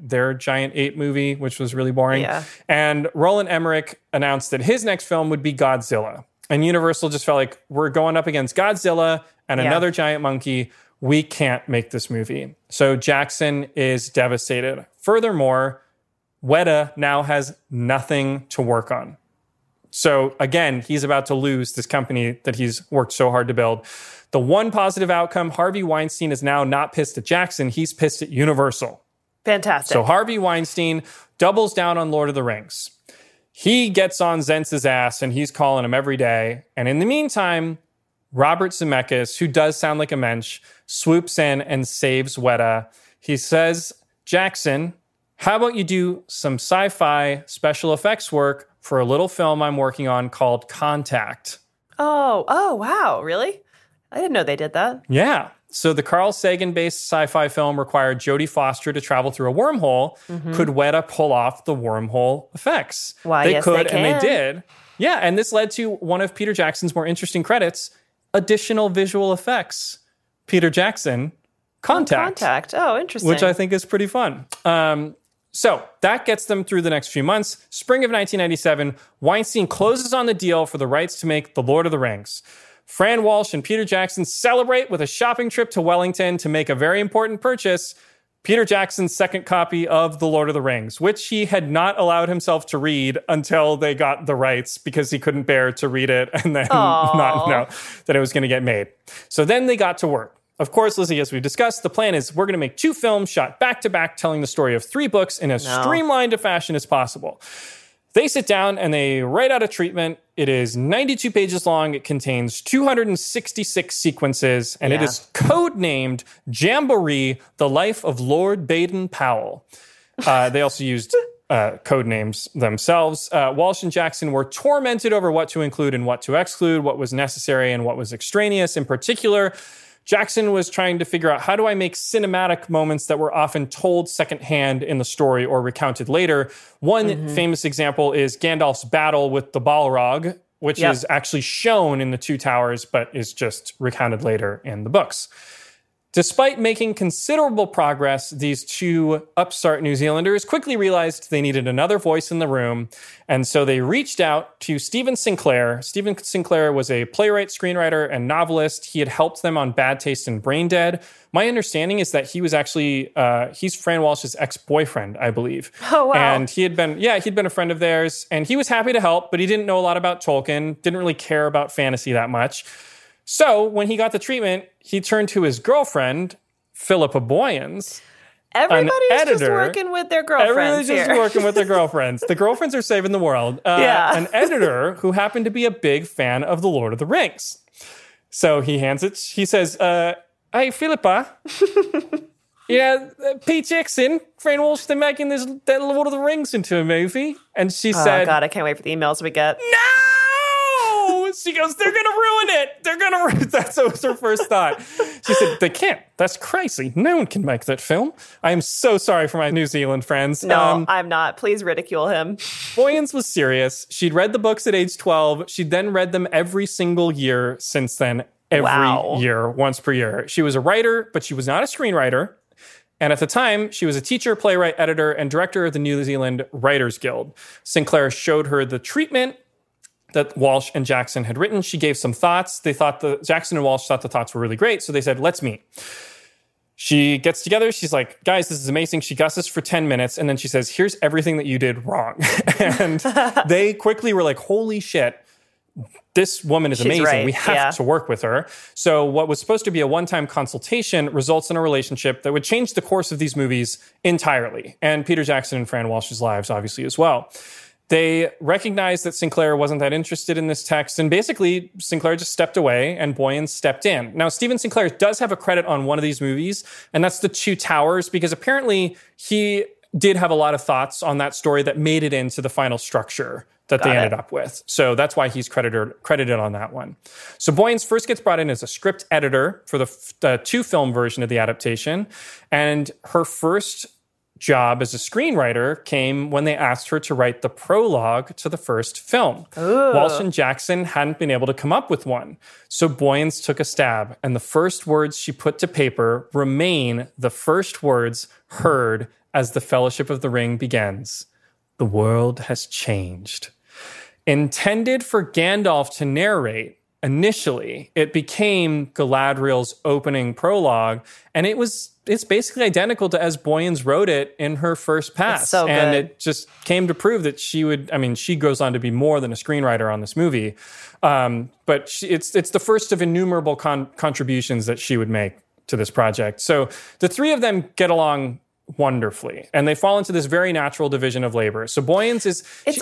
their giant ape movie, which was really boring. Yeah. And Roland Emmerich announced that his next film would be Godzilla. And Universal just felt like, we're going up against Godzilla and another giant monkey. We can't make this movie. So Jackson is devastated. Furthermore, Weta now has nothing to work on. So again, he's about to lose this company that he's worked so hard to build. The one positive outcome, Harvey Weinstein is now not pissed at Jackson. He's pissed at Universal. Fantastic. So Harvey Weinstein doubles down on Lord of the Rings. He gets on Zentz's ass and he's calling him every day. And in the meantime, Robert Zemeckis, who does sound like a mensch, swoops in and saves Weta. He says, Jackson, how about you do some sci-fi special effects work for a little film I'm working on called Contact? Oh, wow, really? I didn't know they did that. Yeah. So the Carl Sagan-based sci-fi film required Jodie Foster to travel through a wormhole. Could Weta pull off the wormhole effects? Why, they yes, could, they can. And they did. Yeah, and this led to one of Peter Jackson's more interesting credits, additional visual effects. Peter Jackson, Contact. Oh, interesting. Which I think is pretty fun. So that gets them through the next few months. Spring of 1997, Weinstein closes on the deal for the rights to make The Lord of the Rings. Fran Walsh and Peter Jackson celebrate with a shopping trip to Wellington to make a very important purchase, Peter Jackson's second copy of The Lord of the Rings, which he had not allowed himself to read until they got the rights because he couldn't bear to read it and then not know that it was going to get made. So then they got to work. Of course, Lizzie, as we've discussed, the plan is we're going to make two films shot back-to-back telling the story of three books in as streamlined a fashion as possible. They sit down and they write out a treatment. It is 92 pages long. It contains 266 sequences, and it is codenamed Jamboree, The Life of Lord Baden-Powell. They also used code names themselves. Walsh and Jackson were tormented over what to include and what to exclude, what was necessary and what was extraneous. In particular, Jackson was trying to figure out, how do I make cinematic moments that were often told secondhand in the story or recounted later? One famous example is Gandalf's battle with the Balrog, which is actually shown in The Two Towers, but is just recounted later in the books. Despite making considerable progress, these two upstart New Zealanders quickly realized they needed another voice in the room, and so they reached out to Stephen Sinclair. Stephen Sinclair was a playwright, screenwriter, and novelist. He had helped them on Bad Taste and Brain Dead. My understanding is that he was actually, he's Fran Walsh's ex-boyfriend, I believe. Oh, wow. And he had been, he'd been a friend of theirs, and he was happy to help, but he didn't know a lot about Tolkien, didn't really care about fantasy that much. So when he got the treatment, he turned to his girlfriend, Philippa Boyens. Everybody's just working with their girlfriends. Everybody's just working with their girlfriends. The girlfriends are saving the world. An editor who happened to be a big fan of The Lord of the Rings. So he hands it. He says, hey, Philippa. Pete Jackson, Fran Walsh, they're making that Lord of the Rings into a movie. And she said, oh, God, I can't wait for the emails we get. No! She goes, they're going to ruin it. That's what was her first thought. She said, they can't. That's crazy. No one can make that film. I am so sorry for my New Zealand friends. No, I'm not. Please ridicule him. Boyens was serious. She'd read the books at age 12. She'd then read them every single year since then, every year, once per year. She was a writer, but she was not a screenwriter. And at the time, she was a teacher, playwright, editor, and director of the New Zealand Writers Guild. Sinclair showed her the treatment that Walsh and Jackson had written. She gave some thoughts. They thought Jackson and Walsh thought the thoughts were really great, so they said, let's meet. She gets together. She's like, guys, this is amazing. She gusses for 10 minutes, and then she says, here's everything that you did wrong. And they quickly were like, holy shit, this woman is She's amazing. Right. We have to work with her. So what was supposed to be a one-time consultation results in a relationship that would change the course of these movies entirely, and Peter Jackson and Fran Walsh's lives, obviously, as well. They recognized that Sinclair wasn't that interested in this text, and basically Sinclair just stepped away and Boyens stepped in. Now, Stephen Sinclair does have a credit on one of these movies, and that's The Two Towers, because apparently he did have a lot of thoughts on that story that made it into the final structure that they ended up with. So that's why he's credited on that one. So Boyens first gets brought in as a script editor for the two-film version of the adaptation, and her first job as a screenwriter came when they asked her to write the prologue to the first film. Ooh. Walsh and Jackson hadn't been able to come up with one, so Boyens took a stab, and the first words she put to paper remain the first words heard as The Fellowship of the Ring begins. The world has changed. Intended for Gandalf to narrate, initially, it became Galadriel's opening prologue, and it's basically identical to as Boyens wrote it in her first pass. So and good. It just came to prove that she goes on to be more than a screenwriter on this movie. But it's the first of innumerable contributions that she would make to this project. So the three of them get along wonderfully, and they fall into this very natural division of labor. So Boyens is... I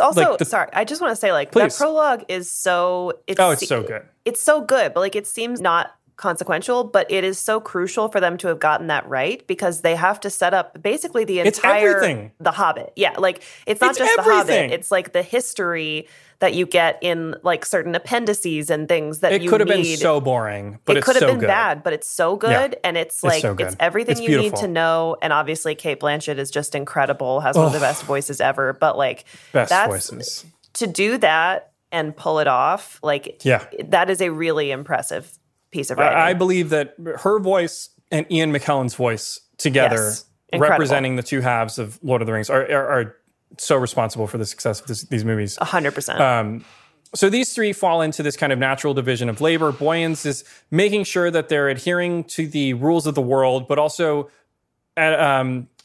just want to say, please. That prologue is so... it's so good. It's so good, but, it seems not consequential, but it is so crucial for them to have gotten that right, because they have to set up basically the entire... The Hobbit. Yeah, The Hobbit. It's, the history that you get in, certain appendices and things that you need. It could have been so boring, but it's so good. It could have been bad, but it's so good, and it's everything it's you beautiful. Need to know, and obviously Cate Blanchett is just incredible, has one of the best voices ever, but, voices. To do that and pull it off, that is a really impressive piece of writing. I believe that her voice and Ian McKellen's voice together, representing the two halves of Lord of the Rings, are so responsible for the success of these movies. 100%. So these three fall into this kind of natural division of labor. Boyens is making sure that they're adhering to the rules of the world, but also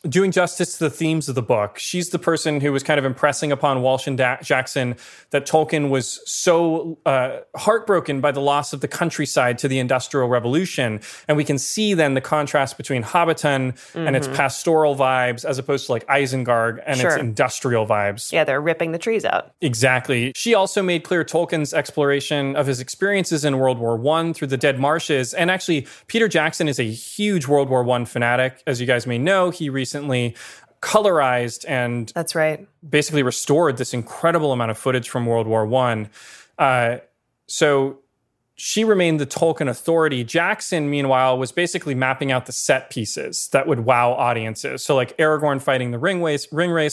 doing justice to the themes of the book. She's the person who was kind of impressing upon Walsh and Jackson that Tolkien was so heartbroken by the loss of the countryside to the Industrial Revolution. And we can see then the contrast between Hobbiton and its pastoral vibes as opposed to Isengard and its industrial vibes. Yeah, they're ripping the trees out. Exactly. She also made clear Tolkien's exploration of his experiences in World War I through the Dead Marshes. And actually, Peter Jackson is a huge World War I fanatic. As you guys may know, he recently colorized and basically restored this incredible amount of footage from World War I. So she remained the Tolkien authority. Jackson, meanwhile, was basically mapping out the set pieces that would wow audiences. So Aragorn fighting the ring race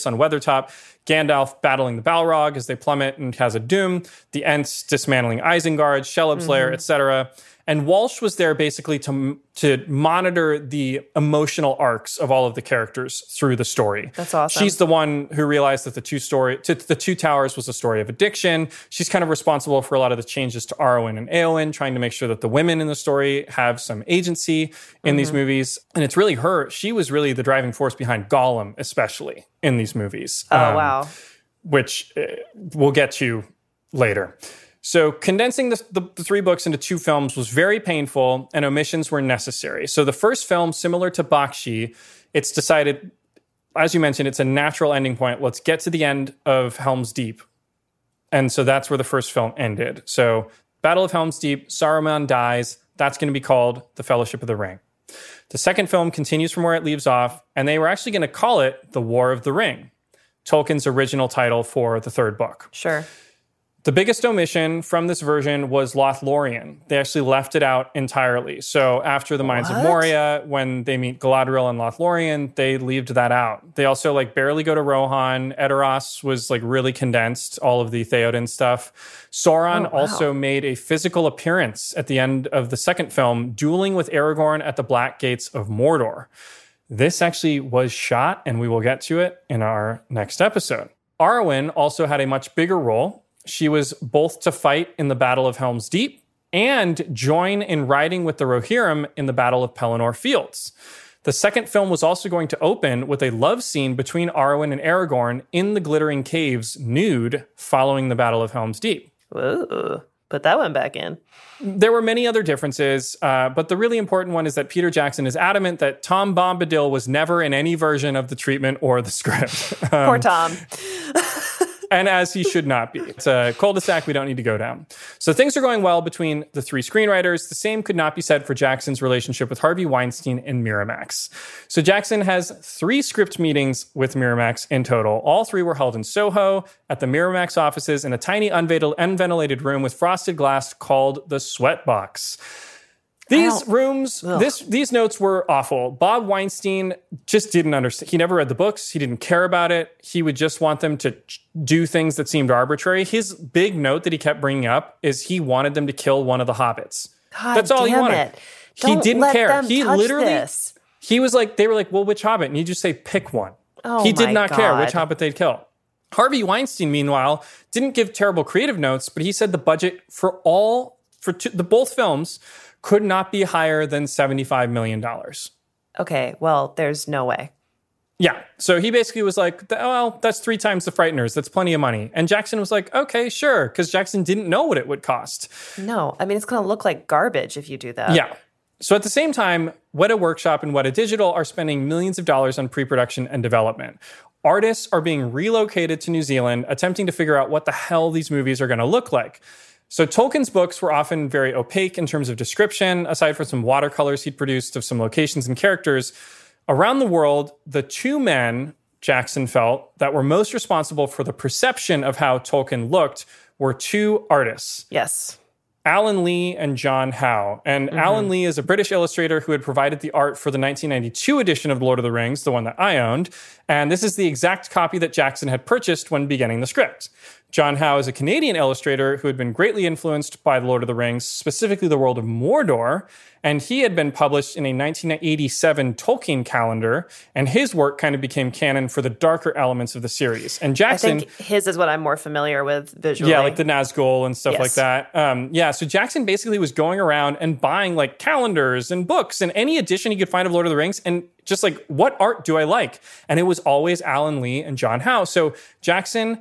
on Weathertop, Gandalf battling the Balrog as they plummet in Khazad Dûm, the Ents dismantling Isengard, Shelob's Lair, etc. And Walsh was there basically to monitor the emotional arcs of all of the characters through the story. That's awesome. She's the one who realized that the Two Towers was a story of addiction. She's kind of responsible for a lot of the changes to Arwen and Éowyn, trying to make sure that the women in the story have some agency in these movies. And it's really her. She was really the driving force behind Gollum, especially in these movies. Oh, wow. Which we'll get to later. So condensing the three books into two films was very painful, and omissions were necessary. So the first film, similar to Bakshi, it's decided, as you mentioned, it's a natural ending point. Let's get to the end of Helm's Deep. And so that's where the first film ended. So Battle of Helm's Deep, Saruman dies. That's going to be called The Fellowship of the Ring. The second film continues from where it leaves off, and they were actually going to call it The War of the Ring, Tolkien's original title for the third book. Sure. The biggest omission from this version was Lothlorien. They actually left it out entirely. So after the Mines of Moria, when they meet Galadriel and Lothlorien, they leaved that out. They also barely go to Rohan. Edoras was really condensed, all of the Theoden stuff. Sauron also made a physical appearance at the end of the second film, dueling with Aragorn at the Black Gates of Mordor. This actually was shot, and we will get to it in our next episode. Arwen also had a much bigger role. She was both to fight in the Battle of Helm's Deep and join in riding with the Rohirrim in the Battle of Pelennor Fields. The second film was also going to open with a love scene between Arwen and Aragorn in the Glittering Caves, nude, following the Battle of Helm's Deep. Ooh, put that one back in. There were many other differences, but the really important one is that Peter Jackson is adamant that Tom Bombadil was never in any version of the treatment or the script. Poor Tom. And as he should not be. It's a cul-de-sac we don't need to go down. So things are going well between the three screenwriters. The same could not be said for Jackson's relationship with Harvey Weinstein and Miramax. So Jackson has three script meetings with Miramax in total. All three were held in Soho at the Miramax offices in a tiny unventilated room with frosted glass called the Sweatbox. These rooms, these notes were awful. Bob Weinstein just didn't understand. He never read the books. He didn't care about it. He would just want them to do things that seemed arbitrary. His big note that he kept bringing up is he wanted them to kill one of the hobbits. God, that's all he wanted. He didn't care. He literally, he was like, they were like, well, which hobbit? And you just say, pick one. Oh, he did not care which hobbit they'd kill. Harvey Weinstein, meanwhile, didn't give terrible creative notes, but he said the budget for both films could not be higher than $75 million. Okay, well, there's no way. Yeah, so he basically was like, well, that's 3 times the Frighteners. That's plenty of money. And Jackson was like, okay, sure, because Jackson didn't know what it would cost. No, I mean, it's going to look like garbage if you do that. Yeah. So at the same time, Weta Workshop and Weta Digital are spending millions of dollars on pre-production and development. Artists are being relocated to New Zealand, attempting to figure out what the hell these movies are going to look like. So Tolkien's books were often very opaque in terms of description, aside from some watercolors he'd produced of some locations and characters. Around the world, the two men, Jackson felt, that were most responsible for the perception of how Tolkien looked were two artists. Yes. Alan Lee and John Howe. And Alan Lee is a British illustrator who had provided the art for the 1992 edition of Lord of the Rings, the one that I owned. And this is the exact copy that Jackson had purchased when beginning the script. John Howe is a Canadian illustrator who had been greatly influenced by The Lord of the Rings, specifically the world of Mordor, and he had been published in a 1987 Tolkien calendar, and his work kind of became canon for the darker elements of the series. And Jackson... I think his is what I'm more familiar with visually. Yeah, like the Nazgul and stuff like that. So Jackson basically was going around and buying calendars and books and any edition he could find of Lord of the Rings, and just what art do I like? And it was always Alan Lee and John Howe. So Jackson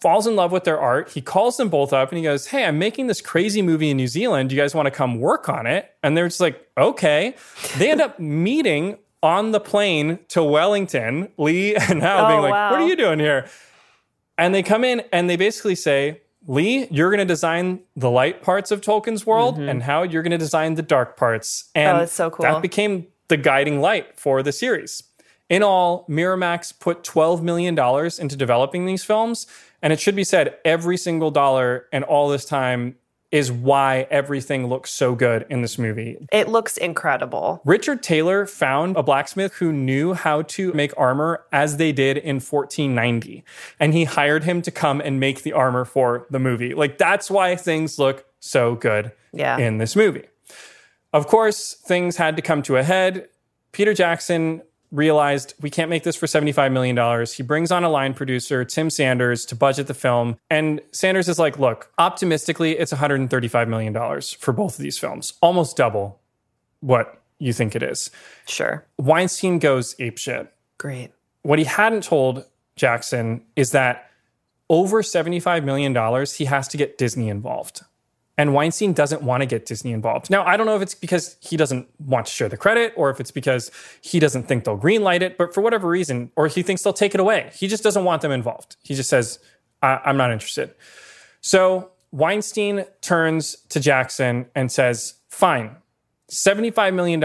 falls in love with their art. He calls them both up and he goes, hey, I'm making this crazy movie in New Zealand. Do you guys want to come work on it? And they're just like, okay. They end up meeting on the plane to Wellington, Lee and Howe being like, what are you doing here? And they come in and they basically say, Lee, you're going to design the light parts of Tolkien's world and Howe, you're going to design the dark parts. And that's so cool. That became the guiding light for the series. In all, Miramax put $12 million into developing these films. And it should be said, every single dollar and all this time is why everything looks so good in this movie. It looks incredible. Richard Taylor found a blacksmith who knew how to make armor as they did in 1490. And he hired him to come and make the armor for the movie. That's why things look so good in this movie. Of course, things had to come to a head. Peter Jackson realized we can't make this for $75 million. He brings on a line producer, Tim Sanders, to budget the film. And Sanders is like, look, optimistically, it's $135 million for both of these films. Almost double what you think it is. Sure. Weinstein goes apeshit. Great. What he hadn't told Jackson is that over $75 million, he has to get Disney involved. And Weinstein doesn't want to get Disney involved. Now, I don't know if it's because he doesn't want to share the credit or if it's because he doesn't think they'll greenlight it, but for whatever reason, or he thinks they'll take it away. He just doesn't want them involved. He just says, I'm not interested. So Weinstein turns to Jackson and says, fine, $75 million,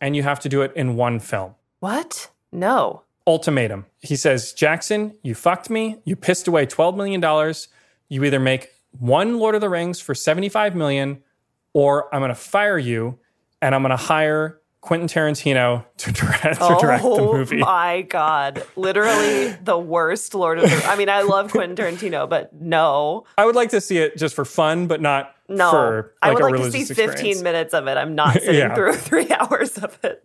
and you have to do it in one film. What? No. Ultimatum. He says, Jackson, you fucked me. You pissed away $12 million. You either make one Lord of the Rings for $75 million, or I'm going to fire you and I'm going to hire Quentin Tarantino to direct the movie. Oh my God. Literally the worst Lord of the Rings. I mean, I love Quentin Tarantino, but no. I would like to see it just for fun, but not for like, I would a like religious to see 15 experience. Minutes of it. I'm not sitting through 3 hours of it.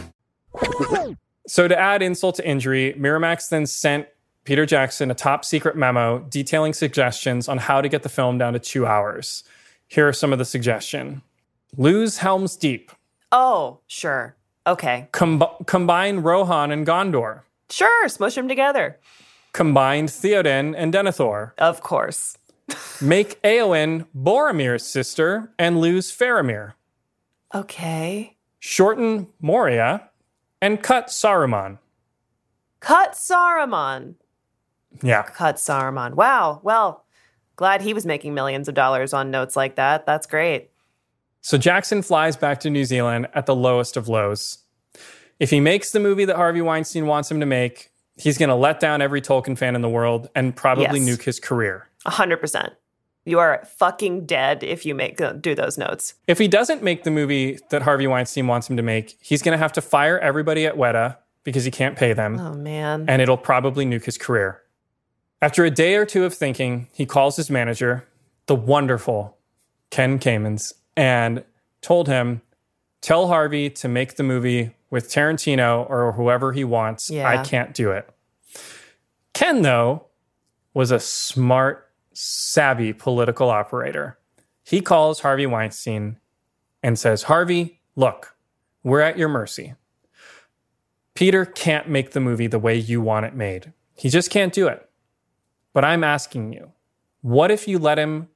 So to add insult to injury, Miramax then sent Peter Jackson a top-secret memo detailing suggestions on how to get the film down to 2 hours. Here are some of the suggestions. Lose Helm's Deep. Oh, sure. Okay. Combine Rohan and Gondor. Sure, smush them together. Combine Theoden and Denethor. Of course. Make Eowyn Boromir's sister and lose Faramir. Okay. Shorten Moria and cut Saruman. Cut Saruman. Yeah. Cut Saruman. Wow. Well, glad he was making millions of dollars on notes like that. That's great. So Jackson flies back to New Zealand at the lowest of lows. If he makes the movie that Harvey Weinstein wants him to make, he's going to let down every Tolkien fan in the world and probably nuke his career. 100%. You are fucking dead if you do those notes. If he doesn't make the movie that Harvey Weinstein wants him to make, he's going to have to fire everybody at Weta because he can't pay them. Oh, man. And it'll probably nuke his career. After a day or two of thinking, he calls his manager, the wonderful Ken Kamins, and told him, tell Harvey to make the movie with Tarantino or whoever he wants. Yeah. I can't do it. Ken, though, was a smart, savvy political operator. He calls Harvey Weinstein and says, Harvey, look, we're at your mercy. Peter can't make the movie the way you want it made. He just can't do it. But I'm asking you, what if you let him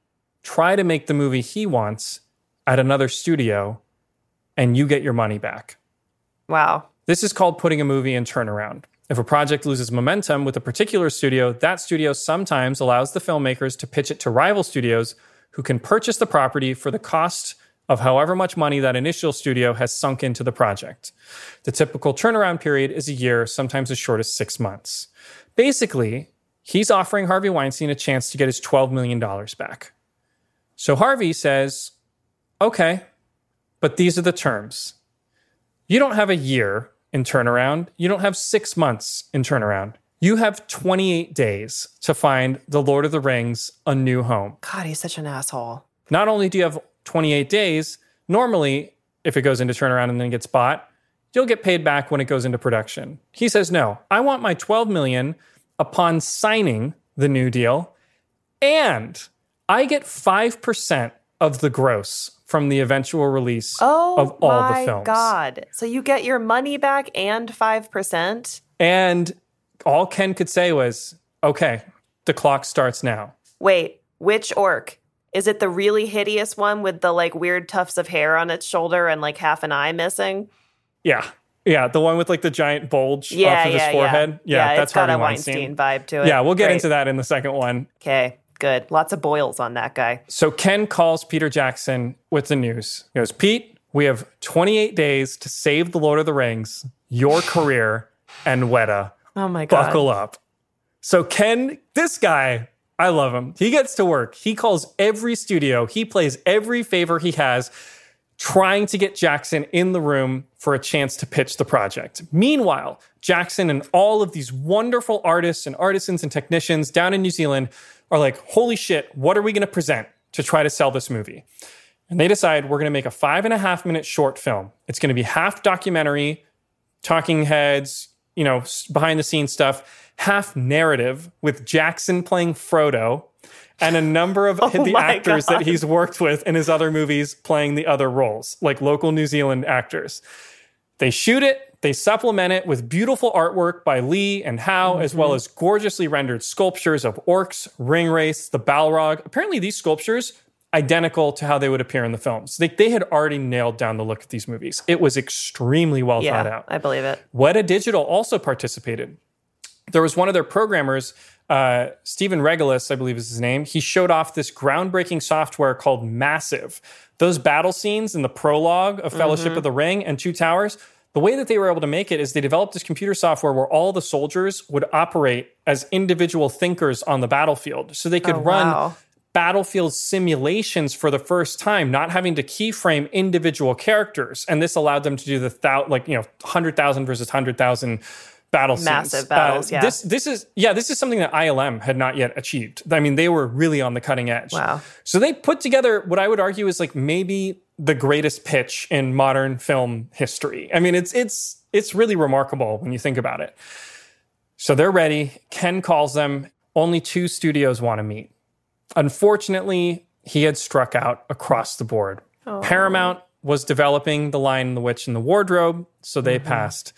try to make the movie he wants at another studio and you get your money back? Wow. This is called putting a movie in turnaround. If a project loses momentum with a particular studio, that studio sometimes allows the filmmakers to pitch it to rival studios who can purchase the property for the cost of however much money that initial studio has sunk into the project. The typical turnaround period is a year, sometimes as short as 6 months. Basically, he's offering Harvey Weinstein a chance to get his $12 million back. So Harvey says, okay, but these are the terms. You don't have a year in turnaround. You don't have 6 months in turnaround. You have 28 days to find The Lord of the Rings a new home. God, he's such an asshole. Not only do you have 28 days, normally, if it goes into turnaround and then gets bought, you'll get paid back when it goes into production. He says, no, I want my $12 million upon signing the new deal, and I get 5% of the gross from the eventual release of all the films. Oh, my God. So you get your money back and 5%? And all Ken could say was, okay, the clock starts now. Wait, which orc? Is it the really hideous one with the, like, weird tufts of hair on its shoulder and, like, half an eye missing? Yeah. Yeah, the one with, like, the giant bulge off of his forehead. Yeah, that's Harvey Weinstein. It's got a Weinstein vibe to it. Yeah, we'll get into that in the second one. Okay. Good. Lots of boils on that guy. So Ken calls Peter Jackson with the news. He goes, Pete, we have 28 days to save The Lord of the Rings, your career, and Weta. Oh, my God. Buckle up. So Ken, this guy, I love him. He gets to work. He calls every studio. He plays every favor he has. trying to get Jackson in the room for a chance to pitch the project. Meanwhile, Jackson and all of these wonderful artists and artisans and technicians down in New Zealand are like, holy shit, what are we going to present to try to sell this movie? And they decide we're going to make a 5.5-minute short film. It's going to be half documentary, talking heads, you know, behind the scenes stuff, half narrative with Jackson playing Frodo and a number of the actors that he's worked with in his other movies playing the other roles, like local New Zealand actors. They shoot it. They supplement it with beautiful artwork by Lee and Howe, as well as gorgeously rendered sculptures of orcs, ringwraiths, the Balrog. Apparently these sculptures, identical to how they would appear in the films. They had already nailed down the look of these movies. It was extremely well thought out. I believe it. Weta Digital also participated. There was one of their programmers, Stephen Regalis, I believe is his name. He showed off this groundbreaking software called Massive. Those battle scenes in the prologue of Fellowship of the Ring and Two Towers, the way that they were able to make it is they developed this computer software where all the soldiers would operate as individual thinkers on the battlefield. So they could run battlefield simulations for the first time, not having to keyframe individual characters. And this allowed them to do the 100,000 versus 100,000 battle scenes. Massive battles, yeah. This is something that ILM had not yet achieved. I mean, they were really on the cutting edge. Wow. So they put together what I would argue is like maybe the greatest pitch in modern film history. I mean, it's really remarkable when you think about it. So they're ready. Ken calls them. Only two studios want to meet. Unfortunately, he had struck out across the board. Oh. Paramount was developing The Lion, the Witch, and the Wardrobe, so they passed.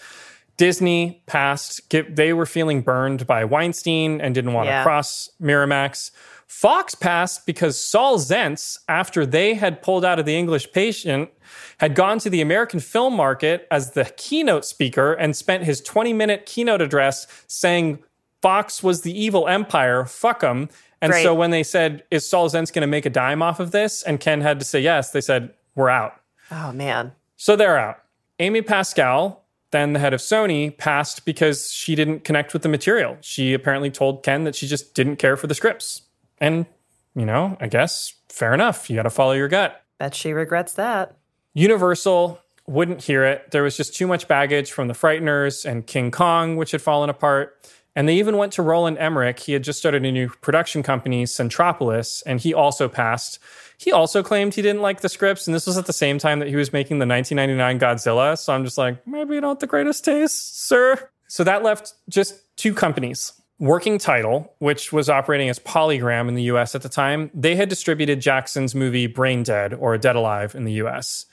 Disney passed. They were feeling burned by Weinstein and didn't want to cross Miramax. Fox passed because Saul Zentz, after they had pulled out of The English Patient, had gone to the American film market as the keynote speaker and spent his 20-minute keynote address saying Fox was the evil empire, fuck them. And so when they said, is Saul Zentz going to make a dime off of this? And Ken had to say yes. They said, we're out. Oh, man. So they're out. Amy Pascal, then the head of Sony, passed because she didn't connect with the material. She apparently told Ken that she just didn't care for the scripts. And, you know, I guess, fair enough. You got to follow your gut. Bet she regrets that. Universal wouldn't hear it. There was just too much baggage from The Frighteners and King Kong, which had fallen apart. And they even went to Roland Emmerich. He had just started a new production company, Centropolis, and he also passed. He also claimed he didn't like the scripts, and this was at the same time that he was making the 1999 Godzilla. So I'm just like, maybe you don't have the greatest taste, sir. So that left just two companies. Working Title, which was operating as Polygram in the U.S. at the time, they had distributed Jackson's movie Brain Dead or Dead Alive in the U.S.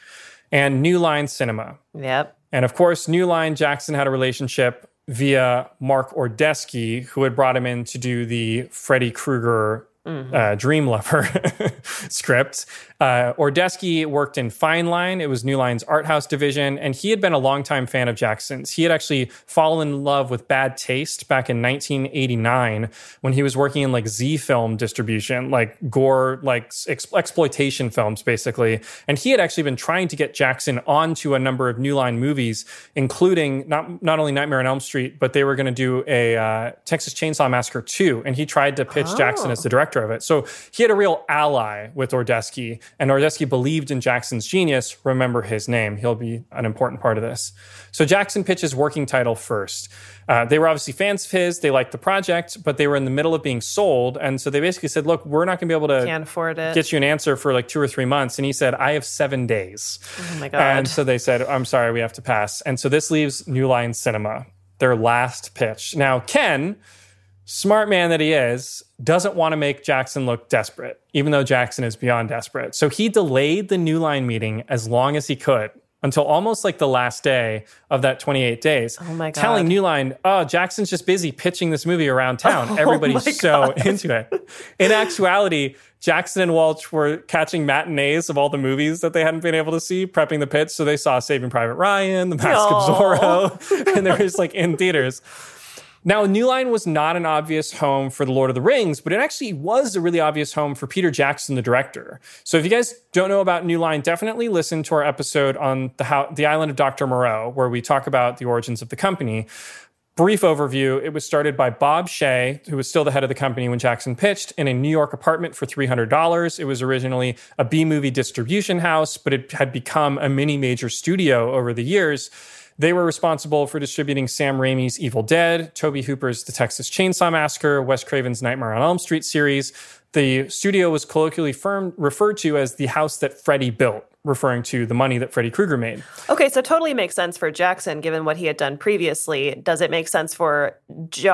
and New Line Cinema. Yep. And of course, New Line, Jackson had a relationship via Mark Ordesky, who had brought him in to do the Freddy Krueger Dream Lover script. Ordesky worked in Fine Line. It was New Line's art house division. And he had been a longtime fan of Jackson's. He had actually fallen in love with Bad Taste back in 1989 when he was working in like Z film distribution, like gore, like exploitation films, basically. And he had actually been trying to get Jackson onto a number of New Line movies, including not only Nightmare on Elm Street, but they were going to do a Texas Chainsaw Massacre 2. And he tried to pitch Jackson as the director of it. So he had a real ally with Ordesky, and Ordesky believed in Jackson's genius. Remember his name. He'll be an important part of this. So Jackson pitches Working Title first. They were obviously fans of his. They liked the project, but they were in the middle of being sold. And so they basically said, look, we're not going to be able to get you an answer for like 2 or 3 months. And he said, I have 7 days. Oh my God. And so they said, I'm sorry, we have to pass. And so this leaves New Line Cinema, their last pitch. Now, Ken, smart man that he is, doesn't want to make Jackson look desperate, even though Jackson is beyond desperate. So he delayed the New Line meeting as long as he could until almost like the last day of that 28 days. Oh my God. Telling New Line, oh, Jackson's just busy pitching this movie around town. Everybody's so into it. In actuality, Jackson and Walsh were catching matinees of all the movies that they hadn't been able to see, prepping the pitch. So they saw Saving Private Ryan, The Mask of Zorro, and they were just like in theaters. Now, New Line was not an obvious home for The Lord of the Rings, but it actually was a really obvious home for Peter Jackson, the director. So if you guys don't know about New Line, definitely listen to our episode on the Island of Dr. Moreau, where we talk about the origins of the company. Brief overview, it was started by Bob Shea, who was still the head of the company when Jackson pitched, in a New York apartment for $300. It was originally a B-movie distribution house, but it had become a mini-major studio over the years. They were responsible for distributing Sam Raimi's Evil Dead, Tobe Hooper's The Texas Chainsaw Massacre, Wes Craven's Nightmare on Elm Street series. The studio was colloquially referred to as the house that Freddy built, referring to the money that Freddy Krueger made. Okay, so totally makes sense for Jackson, given what he had done previously. Does it make sense for George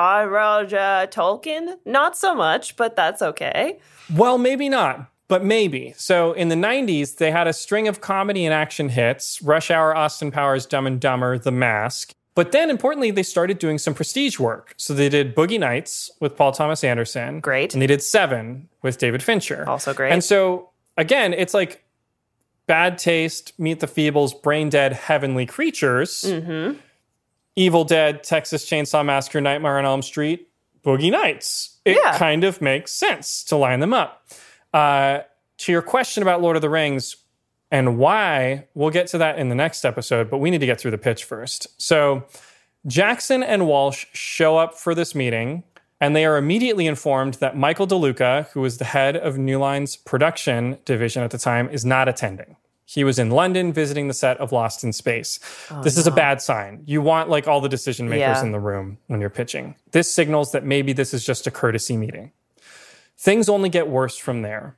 Tolkien? Not so much, but that's okay. Well, maybe not, but maybe. So in the 90s, they had a string of comedy and action hits, Rush Hour, Austin Powers, Dumb and Dumber, The Mask. But then, importantly, they started doing some prestige work. So they did Boogie Nights with Paul Thomas Anderson. Great. And they did Seven with David Fincher. Also great. And so, again, it's like Bad Taste, Meet the Feebles, Brain Dead, Heavenly Creatures, mm-hmm. Evil Dead, Texas Chainsaw Massacre, Nightmare on Elm Street, Boogie Nights. It kind of makes sense to line them up. To your question about Lord of the Rings and why, we'll get to that in the next episode, but we need to get through the pitch first. So Jackson and Walsh show up for this meeting, and they are immediately informed that Michael DeLuca, who was the head of New Line's production division at the time, is not attending. He was in London visiting the set of Lost in Space. This is a bad sign. You want like all the decision makers in the room when you're pitching. This signals that maybe this is just a courtesy meeting. Things only get worse from there.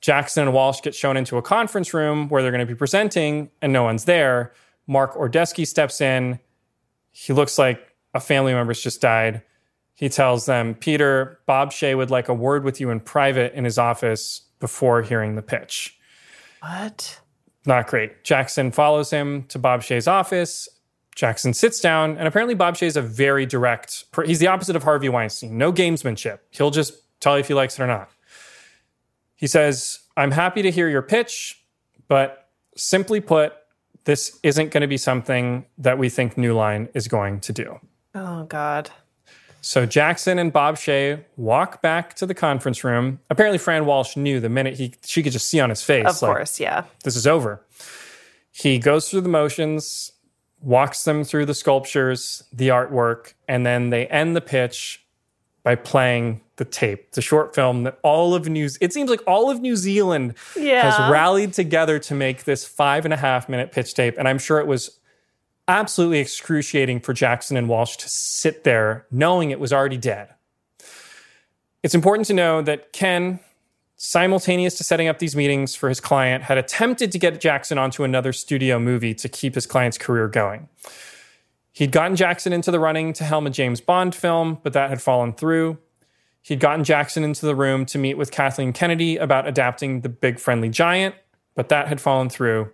Jackson and Walsh get shown into a conference room where they're going to be presenting and no one's there. Mark Ordesky steps in. He looks like a family member's just died. He tells them, Peter, Bob Shea would like a word with you in private in his office before hearing the pitch. What? Not great. Jackson follows him to Bob Shea's office. Jackson sits down, and apparently Bob Shea's a very direct... He's the opposite of Harvey Weinstein. No gamesmanship. He'll just tell you if he likes it or not. He says, I'm happy to hear your pitch, but simply put, this isn't going to be something that we think New Line is going to do. Oh, God. So Jackson and Bob Shea walk back to the conference room. Apparently, Fran Walsh knew the minute she could just see on his face. Of course, yeah. This is over. He goes through the motions, walks them through the sculptures, the artwork, and then they end the pitch by playing the tape, the short film that it seems like all of New Zealand has rallied together to make this 5.5-minute pitch tape. And I'm sure it was absolutely excruciating for Jackson and Walsh to sit there knowing it was already dead. It's important to know that Ken, simultaneous to setting up these meetings for his client, had attempted to get Jackson onto another studio movie to keep his client's career going. He'd gotten Jackson into the running to helm a James Bond film, but that had fallen through. He'd gotten Jackson into the room to meet with Kathleen Kennedy about adapting The Big Friendly Giant, but that had fallen through.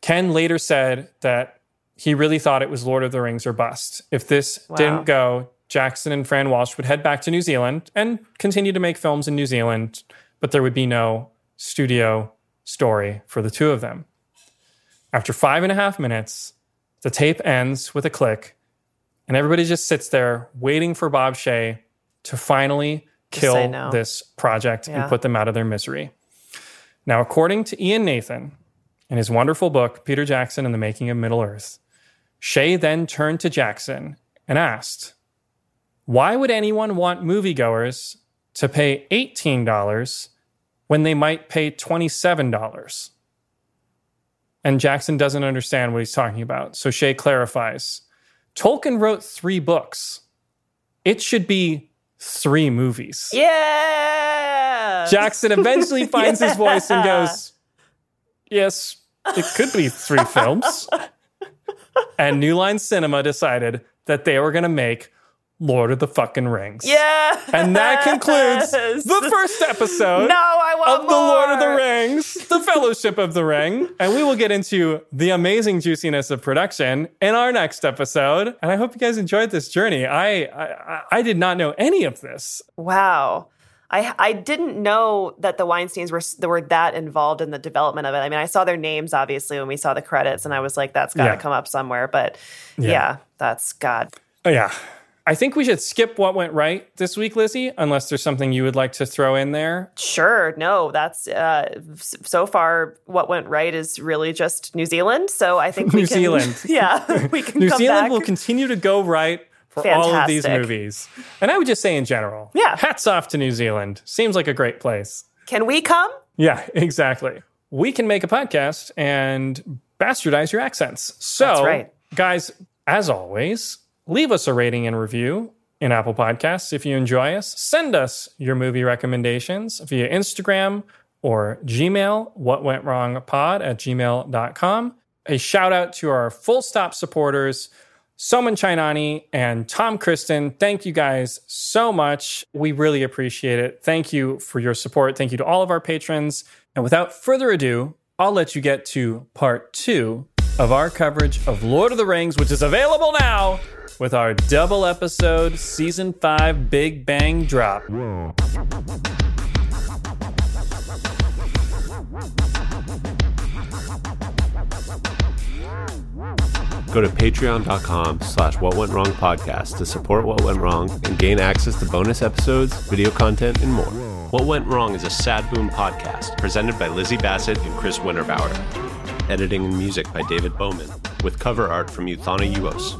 Ken later said that he really thought it was Lord of the Rings or bust. If this didn't go, Jackson and Fran Walsh would head back to New Zealand and continue to make films in New Zealand, but there would be no studio story for the two of them. After 5.5 minutes, the tape ends with a click, and everybody just sits there waiting for Bob Shea to finally kill this project and put them out of their misery. Now, according to Ian Nathan, in his wonderful book, Peter Jackson and the Making of Middle-earth, Shea then turned to Jackson and asked, why would anyone want moviegoers to pay $18 when they might pay $27? And Jackson doesn't understand what he's talking about, so Shea clarifies. Tolkien wrote 3 books. It should be 3 movies. Yeah! Jackson eventually finds his voice and goes, yes, it could be 3 films. And New Line Cinema decided that they were going to make Lord of the fucking Rings. Yeah. And that concludes the first episode of The Lord of the Rings, The Fellowship of the Ring. And we will get into the amazing juiciness of production in our next episode. And I hope you guys enjoyed this journey. I did not know any of this. Wow. I didn't know that the Weinsteins were that involved in the development of it. I mean, I saw their names, obviously, when we saw the credits, and I was like, that's got to come up somewhere. But that's God. Oh, yeah. I think we should skip what went right this week, Lizzie, unless there's something you would like to throw in there. Sure. No, that's so far what went right is really just New Zealand. So I think New Zealand. We can New Zealand back. Will continue to go right for Fantastic. All of these movies. And I would just say in general, hats off to New Zealand. Seems like a great place. Can we come? Yeah, exactly. We can make a podcast and bastardize your accents. So, that's right. Guys, as always, leave us a rating and review in Apple Podcasts if you enjoy us. Send us your movie recommendations via Instagram or Gmail, whatwentwrongpod@gmail.com. A shout out to our Full Stop supporters, Soman Chainani and Tom Kristen. Thank you guys so much. We really appreciate it. Thank you for your support. Thank you to all of our patrons. And without further ado, I'll let you get to part 2 of our coverage of Lord of the Rings, which is available now with our double episode Season 5 Big Bang Drop. Whoa. Go to patreon.com/whatwentwrongpodcast to support What Went Wrong and gain access to bonus episodes, video content, and more. What Went Wrong is a Sad Boom podcast presented by Lizzie Bassett and Chris Winterbauer. Editing and music by David Bowman, with cover art from Euthana Uos.